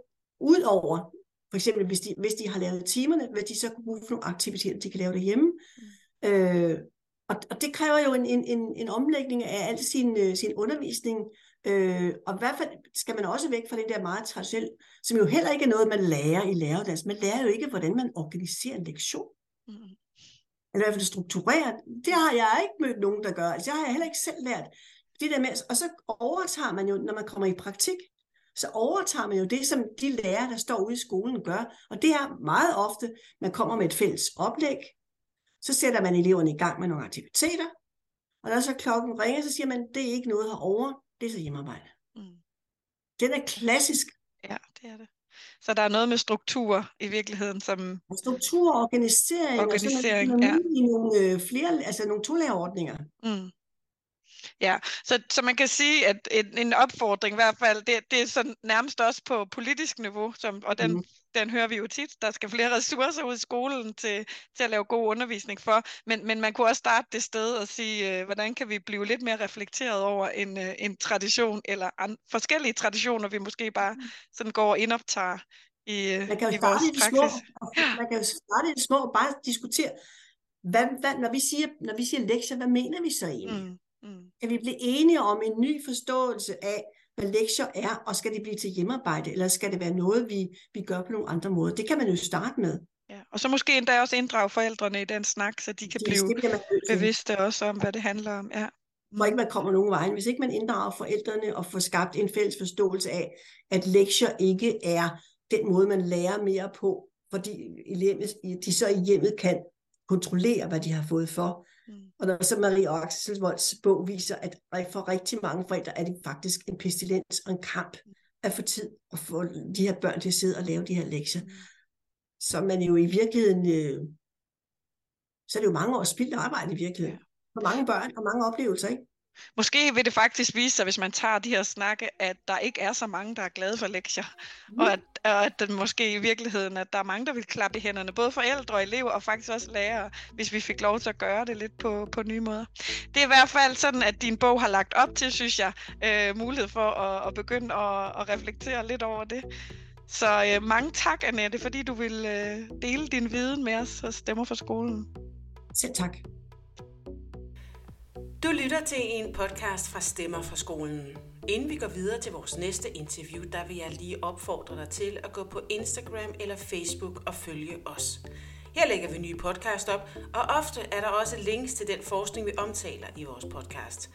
ud over, for eksempel hvis de har lavet timerne, hvad de så kan bruge for nogle aktiviteter, de kan lave derhjemme. Og det kræver jo en omlægning af al sin undervisning, Og i hvert fald skal man også væk fra det der meget traditionelle, som jo heller ikke er noget, man lærer i læreruddannelsen. Man lærer jo ikke, hvordan man organiserer en lektion. Mm. Eller i hvert fald struktureret. Det har jeg ikke mødt nogen, der gør. Altså, jeg har heller ikke selv lært det der med. Og så overtager man jo, når man kommer i praktik, så overtager man jo det, som de lærere, der står ude i skolen, gør. Og det er meget ofte, man kommer med et fælles oplæg. Så sætter man eleverne i gang med nogle aktiviteter. Og når så klokken ringer, så siger man, det er ikke noget herovre. Det er så hjemmearbejde. Mm. Den er klassisk. Ja, det er det. Så der er noget med struktur i virkeligheden, som... Struktur og organisering. Organisering, og sådan, ja. I nogle flere, altså nogle tolærerordninger. Mm. Ja, så man kan sige, at en opfordring i hvert fald, det er sådan nærmest også på politisk niveau, den hører vi jo tit, der skal flere ressourcer ud i skolen til at lave god undervisning for, men man kunne også starte det sted og sige, hvordan kan vi blive lidt mere reflekteret over en tradition, eller forskellige traditioner, vi måske bare sådan går og indoptager i vores praksis. Man kan jo starte i det små og bare diskutere, når vi siger lektier, hvad mener vi så egentlig? Kan vi blive enige om en ny forståelse af, hvad lektier er, og skal det blive til hjemmearbejde, eller skal det være noget, vi gør på nogle andre måder? Det kan man jo starte med. Ja, og så måske endda også inddrage forældrene i den snak, så de kan blive bevidste også om, hvad det handler om. Ja. Må ikke man kommer nogen vejen, hvis ikke man inddrager forældrene og får skabt en fælles forståelse af, at lektier ikke er den måde, man lærer mere på, fordi de så i hjemmet kan kontrollere, hvad de har fået for. Mm. Og når så Marie Axelvolds bog viser, at for rigtig mange forældre er det faktisk en pestilens og en kamp at få tid at få de her børn til at sidde og lave de her lektier. Så man jo i virkeligheden, så er det jo mange års spildt arbejde i virkeligheden. For mange børn og mange oplevelser, ikke? Måske vil det faktisk vise sig, hvis man tager de her snakke, at der ikke er så mange, der er glade for lektier. Og at måske i virkeligheden, at der er mange, der vil klappe i hænderne. Både forældre, elever og faktisk også lærere, hvis vi fik lov til at gøre det lidt på nye måder. Det er i hvert fald sådan, at din bog har lagt op til, synes jeg, mulighed for at begynde at reflektere lidt over det. Så mange tak, Annette, fordi du vil dele din viden med os og Stemmer fra skolen. Selv tak. Du lytter til en podcast fra Stemmer fra skolen. Inden vi går videre til vores næste interview, der vil jeg lige opfordre dig til at gå på Instagram eller Facebook og følge os. Her lægger vi nye podcast op, og ofte er der også links til den forskning, vi omtaler i vores podcast.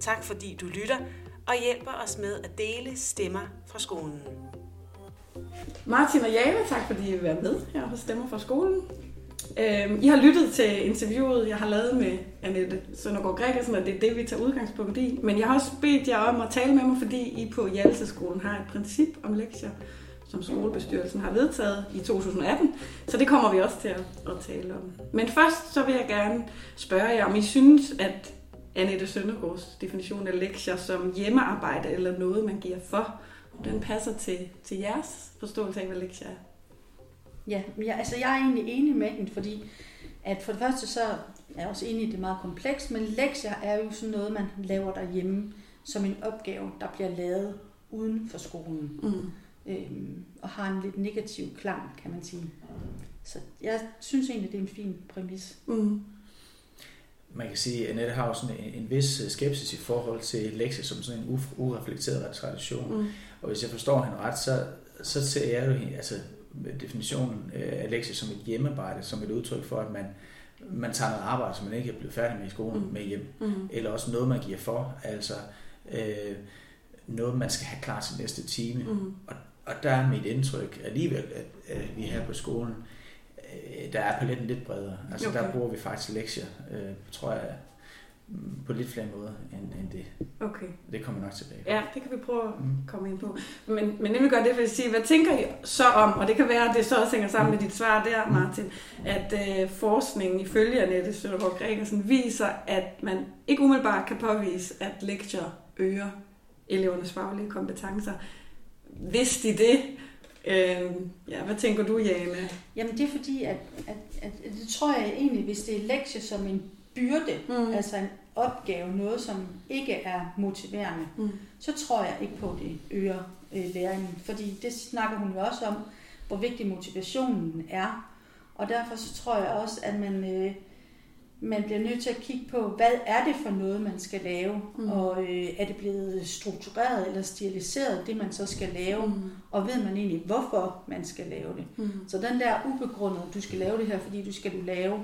Tak fordi du lytter og hjælper os med at dele Stemmer fra skolen. Martin og Jane, tak fordi I vil være med her hos Stemmer fra skolen. I har lyttet til interviewet, jeg har lavet med Annette Søndergaard Gregersen, og det er det, vi tager udgangspunkt i. Men jeg har også bedt jer om at tale med mig, fordi I på Hjalleseskolen har et princip om lektier, som skolebestyrelsen har vedtaget i 2018. Så det kommer vi også til at tale om. Men først så vil jeg gerne spørge jer, om I synes, at Annette Søndergaards definition af lektier som hjemmearbejde eller noget, man giver for, den passer til jeres forståelse af, hvad lektier er. Ja, altså jeg er egentlig enig med hende, fordi at for det første så er jeg også enig i, det er meget komplekst, men lektier er jo sådan noget, man laver derhjemme som en opgave, der bliver lavet uden for skolen, og har en lidt negativ klang, kan man sige. Så jeg synes egentlig, det er en fin præmis. Mm. Man kan sige, at Annette har jo sådan en vis skepsis i forhold til lektier som sådan en ureflekteret tradition, og hvis jeg forstår hende ret, så ser jeg jo altså definitionen af lektier som et hjemmearbejde, som et udtryk for, at man tager noget arbejde, som man ikke er blevet færdig med i skolen, med hjem. Mm-hmm. Eller også noget, man giver for, altså noget, man skal have klar til næste time. Mm-hmm. Og der er mit indtryk alligevel, at vi her på skolen, der er paletten lidt bredere. Altså okay. Der bruger vi faktisk lektier, tror jeg, på lidt flere måder end det. Okay. Det kommer nok tilbage. Ja, det kan vi prøve at komme ind på. Men det vi gør, det vil sige, hvad tænker I så om, og det kan være, at det så også hænger sammen med dit svar der, Martin, at forskningen ifølge Annette Søndergaard Gregersen viser, at man ikke umiddelbart kan påvise, at lektier øger elevernes faglige kompetencer. Hvis de det, hvad tænker du, Jane? Jamen det er fordi, at det tror jeg egentlig, hvis det er lektier som en byrde, altså en opgave, noget som ikke er motiverende, så tror jeg ikke på, at det øger læringen. Fordi det snakker hun jo også om, hvor vigtig motivationen er. Og derfor så tror jeg også, at man man bliver nødt til at kigge på, hvad er det for noget, man skal lave, og er det blevet struktureret eller stiliseret, det man så skal lave, og ved man egentlig, hvorfor man skal lave det. Så den der ubegrundede, du skal lave det her, fordi du skal lave,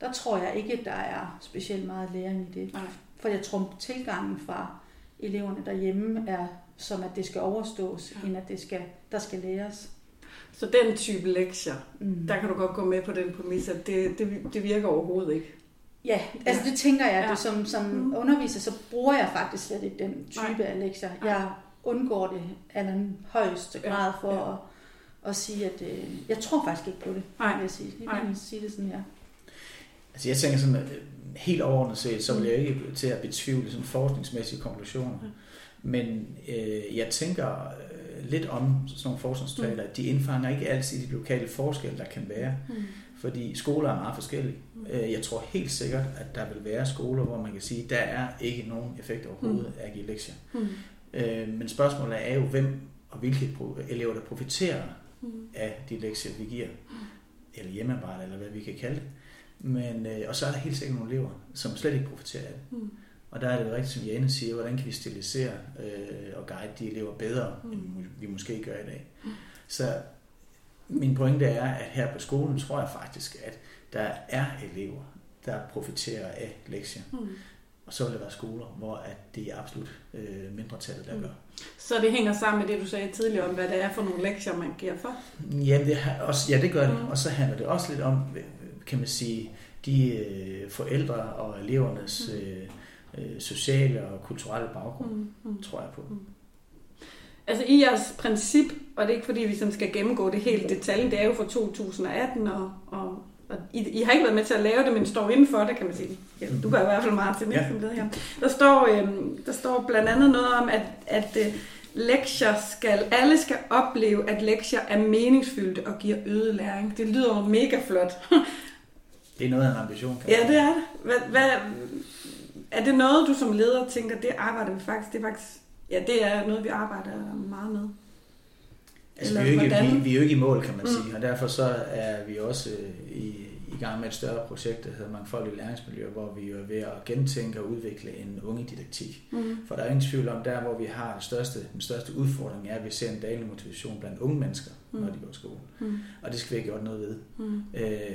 der tror jeg ikke, at der er specielt meget læring i det. Nej. For jeg tror, tilgangen fra eleverne derhjemme er som, at det skal overstås, end at det skal, der skal læres. Så den type lektier, der kan du godt gå med på den præmis, at det virker overhovedet ikke. Ja, altså det tænker jeg. Ja. Som underviser, så bruger jeg faktisk slet ikke den type af lektier. Jeg undgår det af den højeste grad for at sige, at jeg tror faktisk ikke på det, vil jeg sige. Jeg vil sige det sådan her. Altså jeg tænker sådan, at helt overordnet set, så vil jeg ikke til at betvivle sådan forskningsmæssige konklusioner. Ja. Men jeg tænker lidt om sådan nogle forskningstaler, at de indfanger ikke altid de lokale forskelle, der kan være. Fordi skoler er meget forskellige. Jeg tror helt sikkert, at der vil være skoler, hvor man kan sige, at der er ikke nogen effekt overhovedet af at give lektier. Men spørgsmålet er jo, hvem og hvilke elever, der profiterer af de lektier, vi giver. Eller hjemmearbejde, eller hvad vi kan kalde det. Men, og så er der helt sikkert nogle elever, som slet ikke profiterer af det. Og der er det jo rigtigt, som Jane siger, hvordan kan vi stilisere og guide de elever bedre, end vi måske gør i dag. Så min pointe er, at her på skolen tror jeg faktisk, at der er elever, der profiterer af lektier. Og så vil der være skoler, hvor at det er absolut mindretallet, der gør. Så det hænger sammen med det, du sagde tidligere om, hvad det er for nogle lektier, man giver for? Jamen, det gør det. Og så handler det også lidt om, kan man sige, de forældre og elevernes sociale og kulturelle baggrund, tror jeg på. Altså i jeres princip, og det er ikke fordi, vi sådan skal gennemgå det hele detaljen, det er jo fra 2018, og I har ikke været med til at lave det, men står inden for det, kan man sige. Ja, du gør i hvert fald meget til det, som det her. Der står blandt andet noget om, at lektier alle skal opleve, at lektier er meningsfyldte og giver øget læring. Det lyder mega flot. Det er noget af en ambition, kan man. Ja, det er det. Er det noget, du som leder tænker, det arbejder vi faktisk? Det er noget, vi arbejder meget med. Altså, vi er jo ikke i mål, kan man sige, og derfor så er vi også i gang med et større projekt, der hedder Mangfoldige Læringsmiljøer, hvor vi er ved at gentænke og udvikle en ungedidaktik. For der er ingen tvivl om, der hvor vi har den største udfordring, er, at vi ser en dalende motivation blandt unge mennesker, når de går i skole. Og det skal vi have gjort noget ved.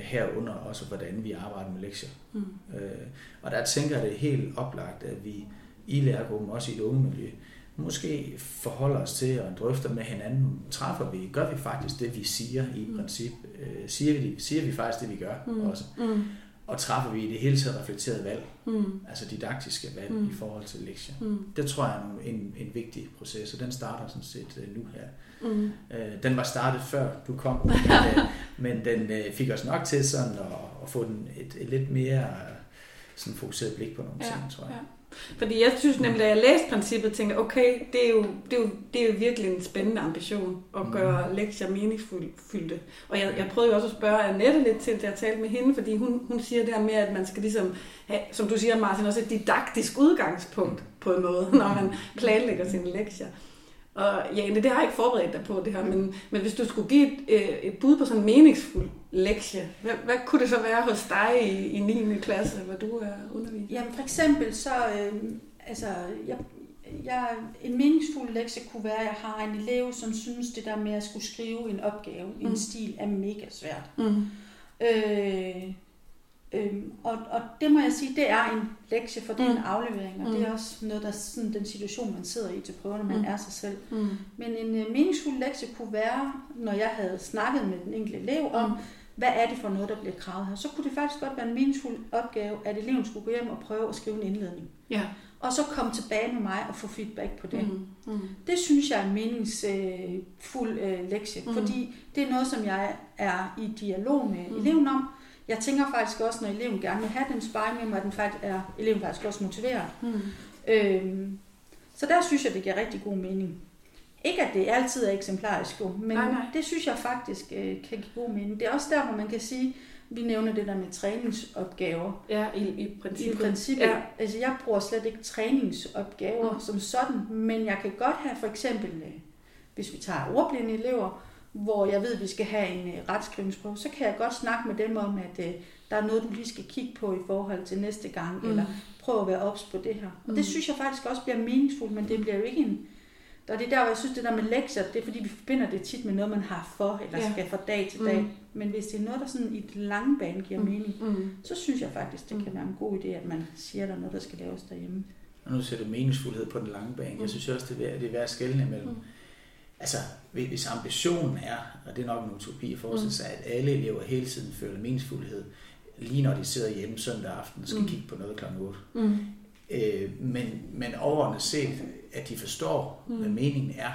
Herunder også, hvordan vi arbejder med lektier. Og der tænker jeg, det er helt oplagt, at vi i lærergruppen, også i det unge miljø, måske forholder os til og drøfter med hinanden. Gør vi faktisk det, vi siger i princip? Siger vi faktisk det, vi gør også? Og træffer vi i det hele taget reflekteret valg? Altså didaktiske valg i forhold til lektier? Det tror jeg er en vigtig proces, og den starter sådan set nu her. Den var startet før du kom, men den fik os nok til sådan at få den et lidt mere sådan fokuseret blik på nogle ting, tror jeg. Ja. Fordi jeg synes nemlig, at jeg læste princippet, tænkte, okay, det er jo virkelig en spændende ambition at gøre lektier meningsfyldte. Og jeg prøvede jo også at spørge Annette lidt til, da jeg talte med hende, fordi hun siger det her med, at man skal ligesom have, som du siger, Martin, også et didaktisk udgangspunkt på en måde, når man planlægger sine lektier. Og Jane, det har jeg ikke forberedt dig på det her, men hvis du skulle give et bud på sådan en meningsfuld lektie, hvad kunne det så være hos dig i 9. klasse, hvor du er underviser? Jamen for eksempel så, en meningsfuld lektie kunne være, at jeg har en elev, som synes det der med at skulle skrive en opgave, en stil, er mega svært. Og det må jeg sige, det er en lektie for den aflevering, og det er også noget, der sådan den situation, man sidder i til prøverne, man er sig selv. Men en meningsfuld lektie kunne være, når jeg havde snakket med den enkelte elev om, hvad er det for noget, der bliver kravet her, så kunne det faktisk godt være en meningsfuld opgave, at eleven skulle gå hjem og prøve at skrive en indledning. Ja. Og så komme tilbage med mig og få feedback på det. Det synes jeg er en meningsfuld lektie, fordi det er noget, som jeg er i dialog med eleven om. Jeg tænker faktisk også, når eleven gerne vil have den sparring med mig, at eleven faktisk også motiveret. Så der synes jeg, det giver rigtig god mening. Ikke at det altid er eksemplarisk, men det synes jeg faktisk kan give god mening. Det er også der, hvor man kan sige, vi nævner det der med træningsopgaver. Ja, i princippet. Ja. Altså, jeg bruger slet ikke træningsopgaver som sådan, men jeg kan godt have for eksempel, hvis vi tager ordblinde elever, hvor jeg ved, at vi skal have en retskrivningsprøve, så kan jeg godt snakke med dem om, at der er noget, du lige skal kigge på i forhold til næste gang, eller prøve at være ops på det her. Og det synes jeg faktisk også bliver meningsfuldt, men det bliver jo ikke en... Og det er der, hvor jeg synes, det der med lektier, det er fordi, vi forbinder det tit med noget, man har for, eller skal fra dag til dag. Men hvis det er noget, der sådan i et lange bane giver mening, så synes jeg faktisk, det kan være en god idé, at man siger, at der er noget, der skal laves derhjemme. Og nu ser du meningsfuldhed på den lange bane. Jeg synes også, det er værd at skelne mellem. Altså, hvis ambitionen er, og det er nok en utopi at forestille sig, at alle elever hele tiden føler meningsfuldhed, lige når de sidder hjemme søndag aften og skal kigge på noget kl. 8. Men overordnet set, at de forstår, hvad meningen er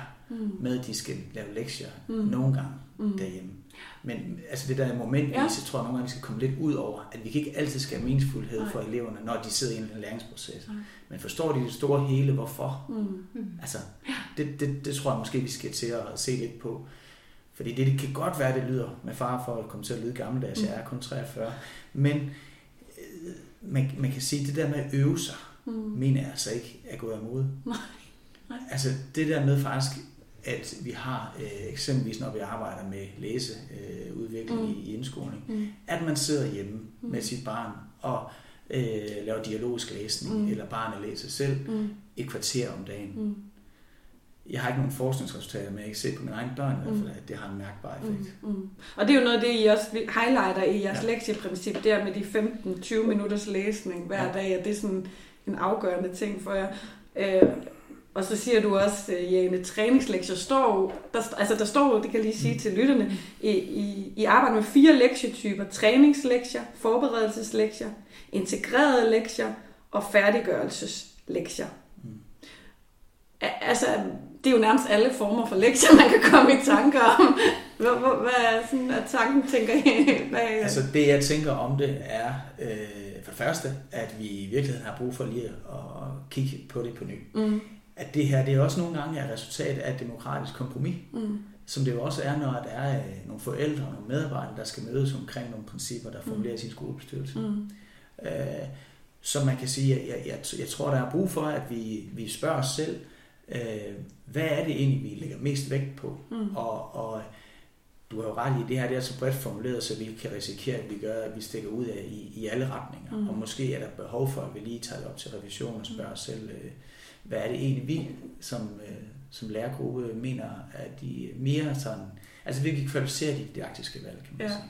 med, at de skal lave lektier nogle gange derhjemme. Men altså det der momentvis, jeg tror nogle gange, vi skal komme lidt ud over, at vi ikke altid skal have meningsfuldhed for eleverne, når de sidder i en læringsproces. Men forstår de det store hele, hvorfor? Altså, det tror jeg måske, vi skal til at se lidt på. Fordi det kan godt være, det lyder med far for at komme til at lyde gammeldags, jeg er kun 43, men man kan sige, det der med at øve sig, mener jeg altså ikke er gået af mode. Nej. Altså det der med faktisk, at vi har eksempelvis, når vi arbejder med læseudvikling i indskoling, at man sidder hjemme med sit barn og laver dialogisk læsning, eller barnet læser selv et kvarter om dagen. Jeg har ikke nogen forskningsresultater, men jeg kan se på mine egne børn, i hvert fald, at det har en mærkbar effekt. Og det er jo noget af det, I også highlighter i jeres lektieprincip, der med de 15-20 minutters læsning hver dag, og det er sådan en afgørende ting for jer. Og så siger du også, Jane, træningslektier står der står det kan jeg lige sige til lytterne, I arbejder med 4 lektietyper: træningslektier, forberedelseslektier, integrerede lektier og færdiggørelseslektier. Altså, det er jo nærmest alle former for lektier, man kan komme i tanker om. Hvad er tanken, tænker I? Altså, det jeg tænker om det er, for det første, at vi i virkeligheden har brug for lige at kigge på det på ny. At det her, det er også nogle gange et resultat af et demokratisk kompromis, som det jo også er, når der er nogle forældre og nogle medarbejdere, der skal mødes omkring nogle principper, der formuleres i skolebestyrelse. Så man kan sige, at jeg tror, der er brug for, at vi spørger os selv, hvad er det egentlig, vi lægger mest vægt på? Og du har jo ret i, det her det er så bredt formuleret, så vi kan risikere, at vi gør, at vi stikker ud af i alle retninger. Og måske er der behov for, at vi lige tager det op til revision og spørger os selv, hvad er det egentlig, vi som lærergruppe mener, at de mere sådan... Altså, vi kan kvalificere de didaktiske valg, kan man sige.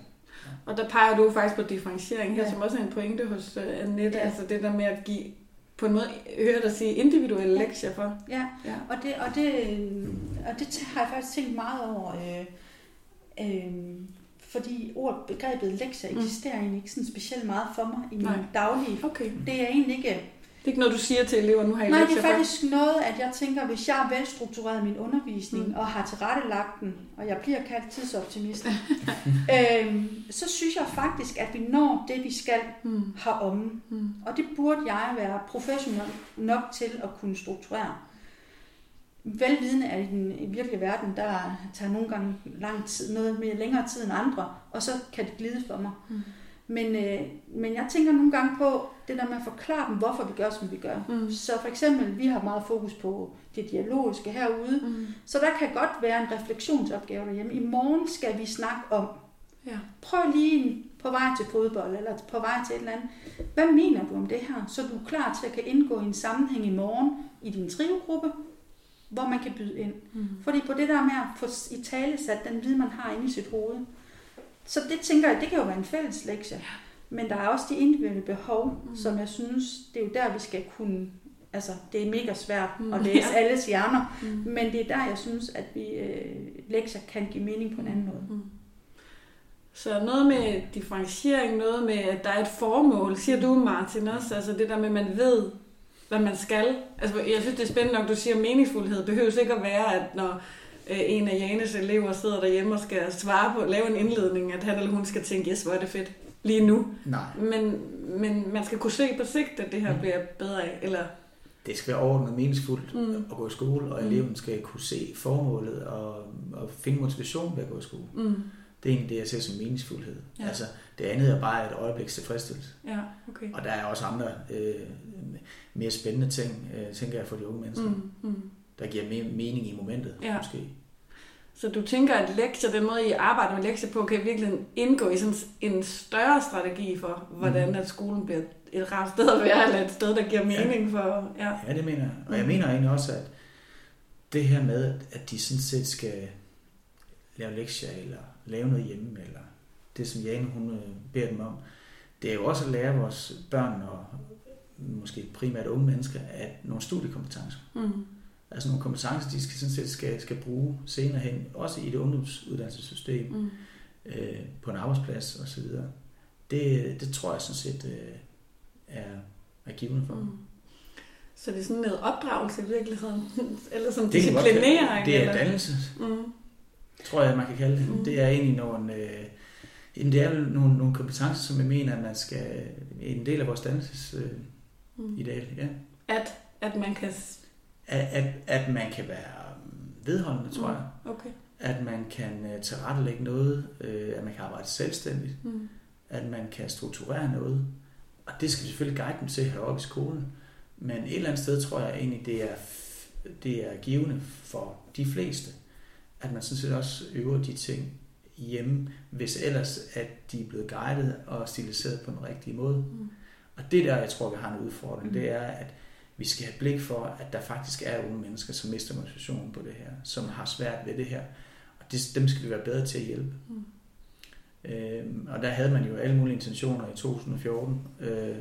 Og der peger du faktisk på differentiering her, som også er en pointe hos Annette, altså det der med at give, på en måde, hører dig sige, individuelle lektier for. Ja. Og det har jeg faktisk tænkt meget over, fordi begrebet lektier eksisterer egentlig ikke sådan specielt meget for mig i min daglige. Okay. Det er egentlig ikke... Det er ikke noget, du siger til elever, nu har I lektier for? Nej, det er faktisk noget, at jeg tænker, hvis jeg er velstruktureret i min undervisning, og har tilrettelagt den, og jeg bliver kaldt tidsoptimist, så synes jeg faktisk, at vi når det, vi skal heromme. Og det burde jeg være professionel nok til at kunne strukturere. Velvidende er i den virkelige verden, der tager nogle gange lang tid, noget mere længere tid end andre, og så kan det glide for mig. Men jeg tænker nogle gange på det der med at forklare dem, hvorfor vi gør, som vi gør. Så for eksempel, vi har meget fokus på det dialogiske herude, så der kan godt være en refleksionsopgave derhjemme. I morgen skal vi snakke om, prøv lige på vej til fodbold, eller på vej til et eller andet. Hvad mener du om det her? Så du er klar til at kan indgå i en sammenhæng i morgen i din trivegruppe, hvor man kan byde ind. Fordi på det der med at få i tale sat den viden, man har inde i sit hoved, så det tænker jeg, det kan jo være en fælles lektie. Men der er også de individuelle behov, som jeg synes, det er jo der, vi skal kunne... Altså, det er mega svært at læse alles hjerner, men det er der, jeg synes, at vi lektier kan give mening på en anden måde. Så noget med differentiering, noget med, at der er et formål, siger du, Martin, også. Altså det der med, at man ved, hvad man skal. Altså, jeg synes, det er spændende nok, du siger, at meningsfuldhed behøves ikke at være, at når... en af Janes elever sidder derhjemme og skal svare på, lave en indledning, at han eller hun skal tænke, yes, hvor er det fedt lige nu. Nej. Men man skal kunne se på sigt, at det her bliver bedre af, eller... Det skal være ordentligt og meningsfuldt at gå i skole, og eleven skal kunne se formålet og finde motivation ved at gå i skole. Det er egentlig det, jeg ser som meningsfuldhed. Ja. Altså, det andet er bare et øjebliks tilfredsstillelse. Ja, okay. Og der er også andre mere spændende ting, tænker jeg, for de unge mennesker, der giver mere mening i momentet, måske. Så du tænker, at lektier, den måde I arbejder med lektier på, kan virkelig indgå i sådan en større strategi for, hvordan at skolen bliver et rart sted at være, eller et sted, der giver mening for... Ja, ja, det mener jeg. Og jeg mener egentlig også, at det her med, at de sådan set skal lave lektier, eller lave noget hjemme, eller det, som Jane, hun beder dem om, det er jo også at lære vores børn, og måske primært unge mennesker, at nogle studiekompetencer. Mm. Altså nogle kompetencer, de skal bruge senere hen, også i det ungdomsuddannelsessystem, på en arbejdsplads osv. Det tror jeg sådan set er givende for dem. Så det er sådan noget opdragelse i virkeligheden? Eller sådan disciplinering? Det er dannelse, tror jeg, man kan kalde det. Det er egentlig nogle kompetencer, som jeg mener, at man skal... En del af vores dannelsesideal, ja. At man kan... At man kan være vedholdende, tror jeg. Okay. At man kan tilrettelægge noget, at man kan arbejde selvstændigt, at man kan strukturere noget. Og det skal selvfølgelig guide dem til heroppe i skolen. Men et eller andet sted tror jeg egentlig, det er givende for de fleste, at man sådan set også øver de ting hjemme, hvis ellers at de er blevet guidet og stiliseret på den rigtige måde. Og det der, jeg tror, vi har en udfordring, det er, at vi skal have blik for, at der faktisk er unge mennesker, som mister motivationen på det her, som har svært ved det her. Og dem skal vi være bedre til at hjælpe. Og der havde man jo alle mulige intentioner i 2014,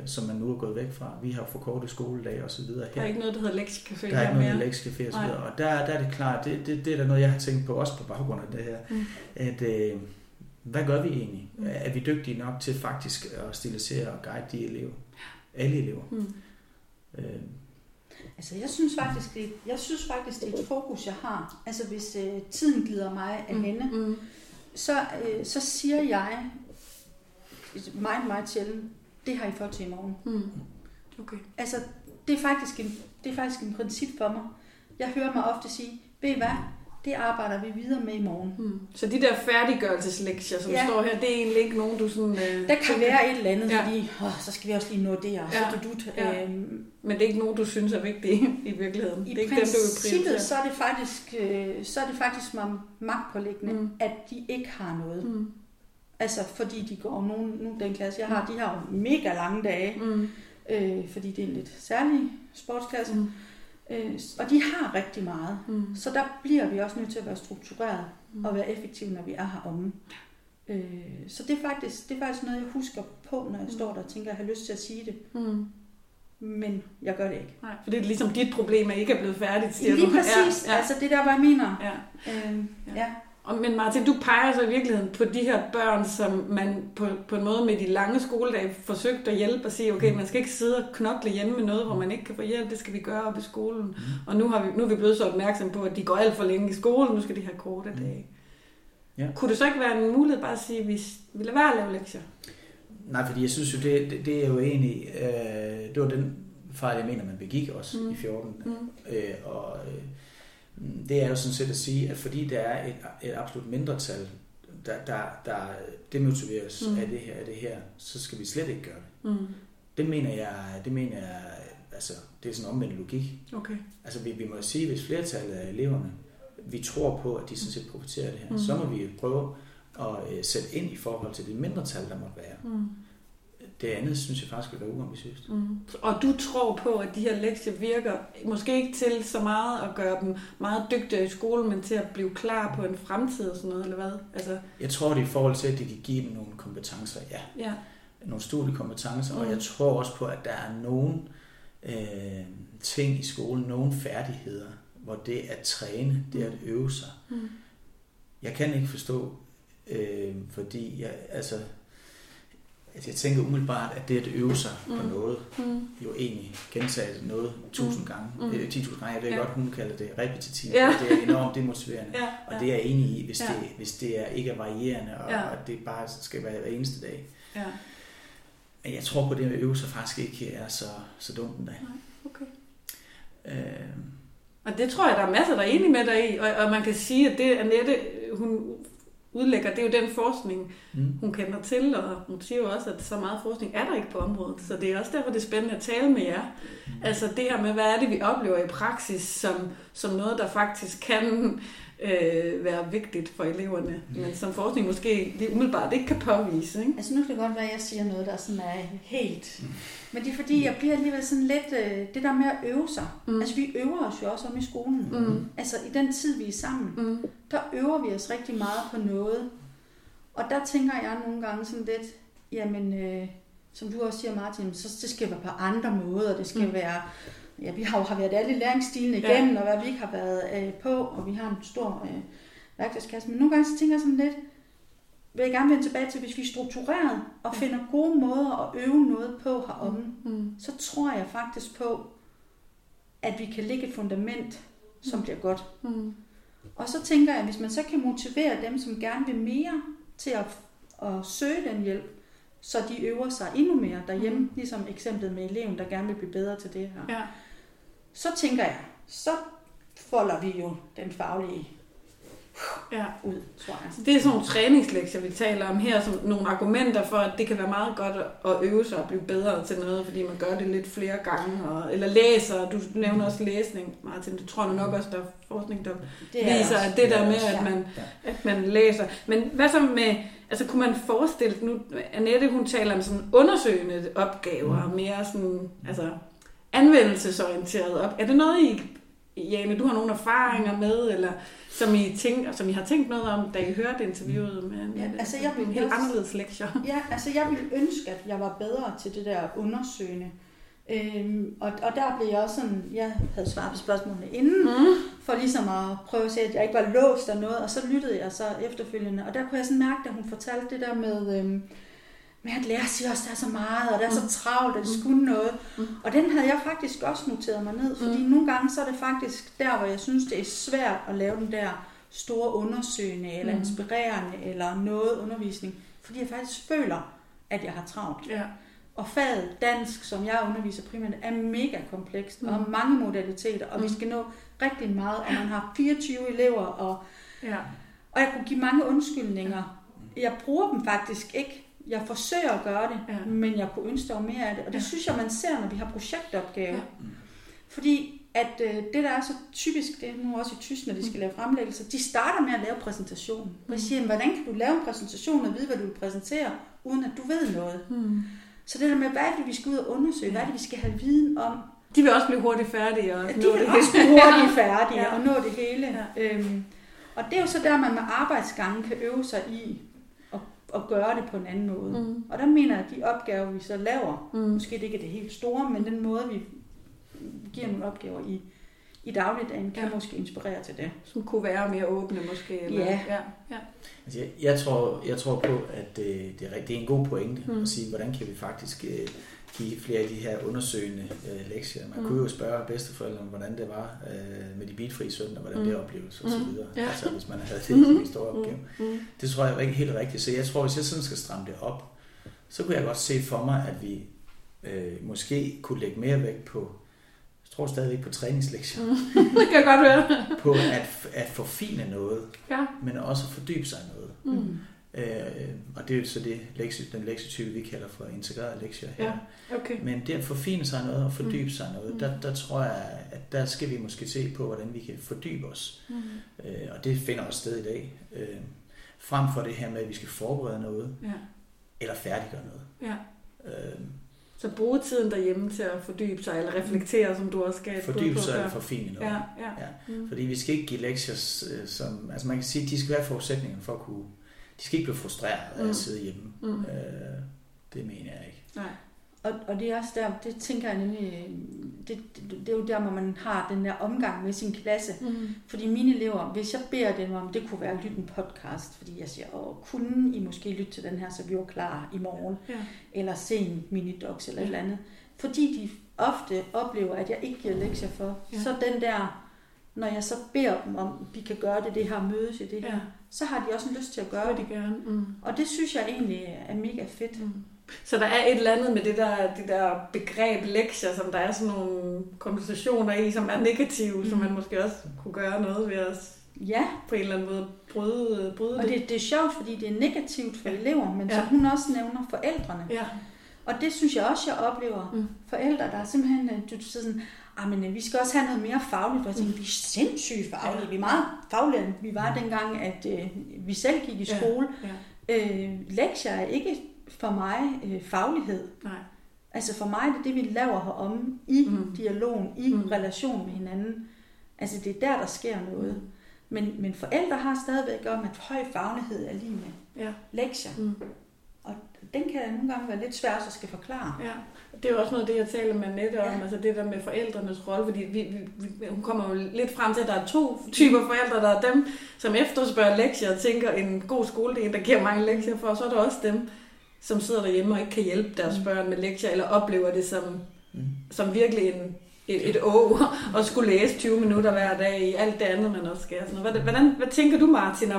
som man nu er gået væk fra. Vi har forkortet skoledage osv. Der er ikke noget, der hedder lektiecafé. Der er ikke noget, der hedder lektiecafé osv. Og der er det klart, det er der noget, jeg har tænkt på, også på baggrund af det her. At, hvad gør vi egentlig? Er vi dygtige nok til faktisk at stilisere og guide de elever? Alle elever. Altså, jeg synes faktisk, det er et fokus, jeg har. Altså, hvis tiden glider mig af hende, så siger jeg meget sjældent, det har I fået til i morgen. Okay. Altså, det er faktisk en princip for mig. Jeg hører mig ofte sige, ved I hvad, det arbejder vi videre med i morgen. Så de der færdiggørelseslektier, som står her, det er egentlig ikke nogen, du sådan... Der kan være et eller andet, fordi så skal vi også lige nå det, og men det er ikke nogen, du synes er vigtige i virkeligheden? I det er ikke princippet, dem, du så er det faktisk, magtpåliggende, at de ikke har noget. Altså, fordi de går nogen den klasse, jeg har, de har jo mega lange dage, fordi det er en lidt særlig sportsklasse. Og de har rigtig meget, så der bliver vi også nødt til at være struktureret og være effektive, når vi er heromme. Så det er faktisk noget, jeg husker på, når jeg står der og tænker, at jeg har lyst til at sige det. Men jeg gør det ikke. Nej, for det er ligesom dit problem, at I ikke er blevet færdigt, siger du. Lige præcis, altså det der, hvad jeg mener. Men Martin, du peger så i virkeligheden på de her børn, som man på en måde med de lange skoledage forsøgte at hjælpe og sige, okay, man skal ikke sidde og knokle hjemme med noget, hvor man ikke kan få hjælp, det skal vi gøre op i skolen. Og nu er vi blevet så opmærksomme på, at de går alt for længe i skolen, nu skal de have korte dage. Ja. Kunne det så ikke være en mulighed bare at sige, at vi lader være at lave lektier? Nej, fordi jeg synes jo, det er jo egentlig, det var den fejl, jeg mener, man begik også i 14. Det er jo sådan set at sige, at fordi der er et absolut mindretal, der demotiveres af det her, så skal vi slet ikke gøre det. Det mener jeg, altså det er sådan en omvendt logik. Okay. Altså vi må sige, hvis flertallet af eleverne, vi tror på, at de sådan set profiterer af det her, så må vi prøve at sætte ind i forhold til det mindretal, der måtte være. Det andet synes jeg faktisk vil være uambitiøst. Og du tror på, at de her lektier virker måske ikke til så meget at gøre dem meget dygtige i skolen, men til at blive klar på en fremtid og sådan noget, eller hvad? Altså... Jeg tror, det er i forhold til, at det kan give dem nogle kompetencer, nogle studiekompetencer, og jeg tror også på, at der er nogle ting i skolen, nogle færdigheder, hvor det at træne, det at øve sig. Jeg kan ikke forstå, fordi jeg... Jeg tænker umiddelbart, at det at øve sig på noget, jo egentlig gentaget noget 1000 gange, 10.000 gange, det er godt, hun kalder det repetitivt, det er enormt demotiverende, og det er jeg enig i, hvis det er ikke er varierende, og det bare skal være hver eneste dag. Ja. Men jeg tror på det med at øve sig faktisk ikke er så dumt en dag. Okay. Og det tror jeg, der er masser, der er enige med dig i, og man kan sige, at det Annette, hun udlægger, det er jo den forskning, hun kender til, og hun siger jo også, at så meget forskning er der ikke på området, så det er også derfor, det er spændende at tale med jer. Altså det her med, hvad er det, vi oplever i praksis, som noget, der faktisk kan være vigtigt for eleverne, men som forskning måske lige umiddelbart ikke kan påvise. Ikke? Altså nu kan det godt være, at jeg siger noget, der sådan er helt... Men det er fordi, jeg bliver alligevel sådan lidt... Det der med at øve sig. Altså vi øver os jo også om i skolen. Altså i den tid, vi er sammen, der øver vi os rigtig meget på noget. Og der tænker jeg nogle gange sådan lidt, jamen, som du også siger, Martin, så det skal være på andre måder, det skal være... Ja, vi har været alle læringsstilene igennem, og hvad vi ikke har været på, og vi har en stor værktøjskasse. Men nogle gange så tænker jeg sådan lidt, vil jeg gerne vende tilbage til, hvis vi er struktureret og finder gode måder at øve noget på heromme, så tror jeg faktisk på, at vi kan lægge et fundament, som bliver godt. Og så tænker jeg, hvis man så kan motivere dem, som gerne vil mere, til at søge den hjælp, så de øver sig endnu mere derhjemme, ligesom eksemplet med eleven, der gerne vil blive bedre til det her. Ja. Så tænker jeg, så folder vi jo den faglige ud, tror jeg. Det er sådan nogle træningslektier, vi taler om her, som nogle argumenter for, at det kan være meget godt at øve sig og blive bedre til noget, fordi man gør det lidt flere gange, eller læser, du nævner også læsning, Martin, du tror nok også, der er forskning, der viser, at det der med, at man læser. Men hvad så med, altså kunne man forestille, nu Annette, hun taler om sådan undersøgende opgaver, mere sådan, altså anvendelsesorienteret op. Er det noget, Jane, du har nogle erfaringer med, eller som I har tænkt noget om, da I hørte interviewet med Annette? Ja, altså jeg ville helt anderledes lektier. Ja, altså jeg ville ønske, at jeg var bedre til det der undersøgende. Og der blev jeg også sådan, jeg havde svaret på spørgsmålene inden, for ligesom at prøve at se, at jeg ikke var låst af noget, og så lyttede jeg så efterfølgende, og der kunne jeg sådan mærke, at hun fortalte det der med at lærer siger også, der er så meget, og der er så travlt, at det skulle noget. Og den havde jeg faktisk også noteret mig ned, fordi nogle gange så er det faktisk der, hvor jeg synes, det er svært at lave den der store undersøgende, eller inspirerende, eller noget undervisning, fordi jeg faktisk føler, at jeg har travlt. Ja. Og faget dansk, som jeg underviser primært, er mega komplekst og mange modaliteter, og vi skal nå rigtig meget, og man har 24 elever, og jeg kunne give mange undskyldninger. Jeg bruger dem faktisk ikke. Jeg forsøger at gøre det, men jeg kunne ønske mig mere af det, og det synes jeg, man ser, når vi har projektopgaver. Ja. Fordi at det, der er så typisk, det er nu også i tysk, når de skal lave fremlæggelser, de starter med at lave præsentation. Og jeg siger, hvordan kan du lave en præsentation og vide, hvad du vil præsentere, uden at du ved noget? Så det der med, hvad er det, vi skal ud og undersøge? Hvad er det, vi skal have viden om? De vil også blive hurtigt færdige og nå det hele. Og nå det hele. Ja. Og det er jo så der, man med arbejdsgangen kan øve sig i at gøre det på en anden måde. Og der mener jeg, at de opgaver, vi så laver, måske det ikke er det helt store, men den måde, vi giver nogle opgaver i dagligdagen, kan måske inspirere til det. Som kunne være mere åbne måske. Eller, ja. Altså, jeg tror på, at det er en god pointe at sige, hvordan kan vi faktisk give flere af de her undersøgende lektier. Man kunne jo spørge bedsteforældrene, hvordan det var med de bilfrie søndag, hvordan det opleves osv. Altså hvis man havde det en stor opgave. Det tror jeg er helt rigtigt. Så jeg tror, hvis jeg sådan skal stramme det op, så kunne jeg godt se for mig, at vi måske kunne lægge mere vægt på, jeg tror stadigvæk på træningslektioner. Det kan jeg godt høre. På at forfine noget, men også at fordybe sig noget. Og det er jo så den lektietype, vi kalder for integrerede lektier her. Ja, okay. Men det at forfine sig noget og fordybe sig noget, der tror jeg, at der skal vi måske se på, hvordan vi kan fordybe os. Og det finder også sted i dag. Frem for det her med, at vi skal forberede noget, eller færdiggøre noget. Ja. Så bruge tiden derhjemme til at fordybe sig, eller reflektere, som du også skal. Fordybe sig eller forfine noget. Ja. Fordi vi skal ikke give lektier, som... Altså man kan sige, at de skal være forudsætningerne for at kunne... De skal ikke blive frustreret af at sidde hjemme. Det mener jeg ikke. Nej. Og det er også der, det tænker jeg nemlig... Det er jo der, hvor man har den der omgang med sin klasse. Fordi mine elever, hvis jeg beder dem om, det kunne være at lytte en podcast, fordi jeg siger, kunne I måske lytte til den her, så vi var klar i morgen, eller se en minidox eller et eller andet. Fordi de ofte oplever, at jeg ikke giver lektier for, så den der, når jeg så beder dem om, vi kan gøre det her, mødes i det her, så har de også en lyst til at gøre det. Og det synes jeg egentlig er mega fedt. Så der er et eller andet med det der begreb lektier, som der er sådan nogle konversationer i, som er negative, som man måske også kunne gøre noget ved at på en eller anden måde bryde og det. Og det er sjovt, fordi det er negativt for elever, men så hun også nævner forældrene. Og det synes jeg også, jeg oplever. Forældre, der er simpelthen sådan, men vi skal også have noget mere fagligt, og jeg tænkte, vi er sindssygt faglige, vi er meget faglige, vi var dengang, at vi selv gik i skole. Lektier er ikke for mig faglighed. Nej. Altså for mig, det er det, vi laver herom i dialogen, i relation med hinanden. Altså det er der, der sker noget. Men forældre har stadigvæk om, at høj faglighed er lige med lektier. Og den kan nogle gange være lidt svær at skal forklare. Ja, det er jo også noget det, jeg taler med Annette om, altså det der med forældrenes rolle, fordi hun kommer jo lidt frem til, at der er to typer forældre. Der er dem, som efterspørger lektier og tænker, en god skole, det er en, der giver mange lektier for, og så er der også dem, som sidder derhjemme og ikke kan hjælpe deres børn med lektier, eller oplever det som virkelig et år og skulle læse 20 minutter hver dag i alt det andet, man også skal. Hvad tænker du, Martin,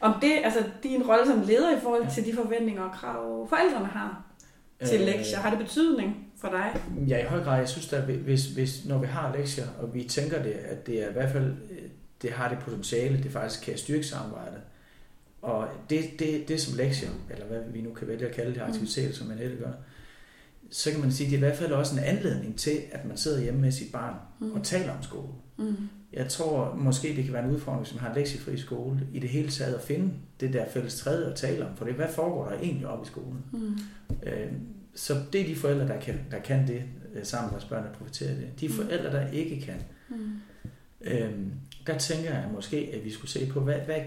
om det, altså din rolle som leder i forhold til de forventninger og krav, forældrene har til lektier? Har det betydning for dig? Ja, i høj grad. Jeg synes, at hvis, når vi har lektier, og vi tænker det, at det er i hvert fald, det har det potentiale, det faktisk kan styrke samarbejdet. Og det som lektier, eller hvad vi nu kan vælge at kalde det, aktiviteter, som man helst gør, så kan man sige, at det er i hvert fald også en anledning til, at man sidder hjemme med sit barn og taler om skole. Jeg tror måske, det kan være en udfordring, hvis man har en lektiefri skole, i det hele taget at finde det der fælles træde at tale om, for det, hvad foregår der egentlig op i skolen? Så det er de forældre, der kan det sammen med deres børn, der profiterer af det. De forældre, der ikke kan, der tænker jeg måske, at vi skulle se på, hvad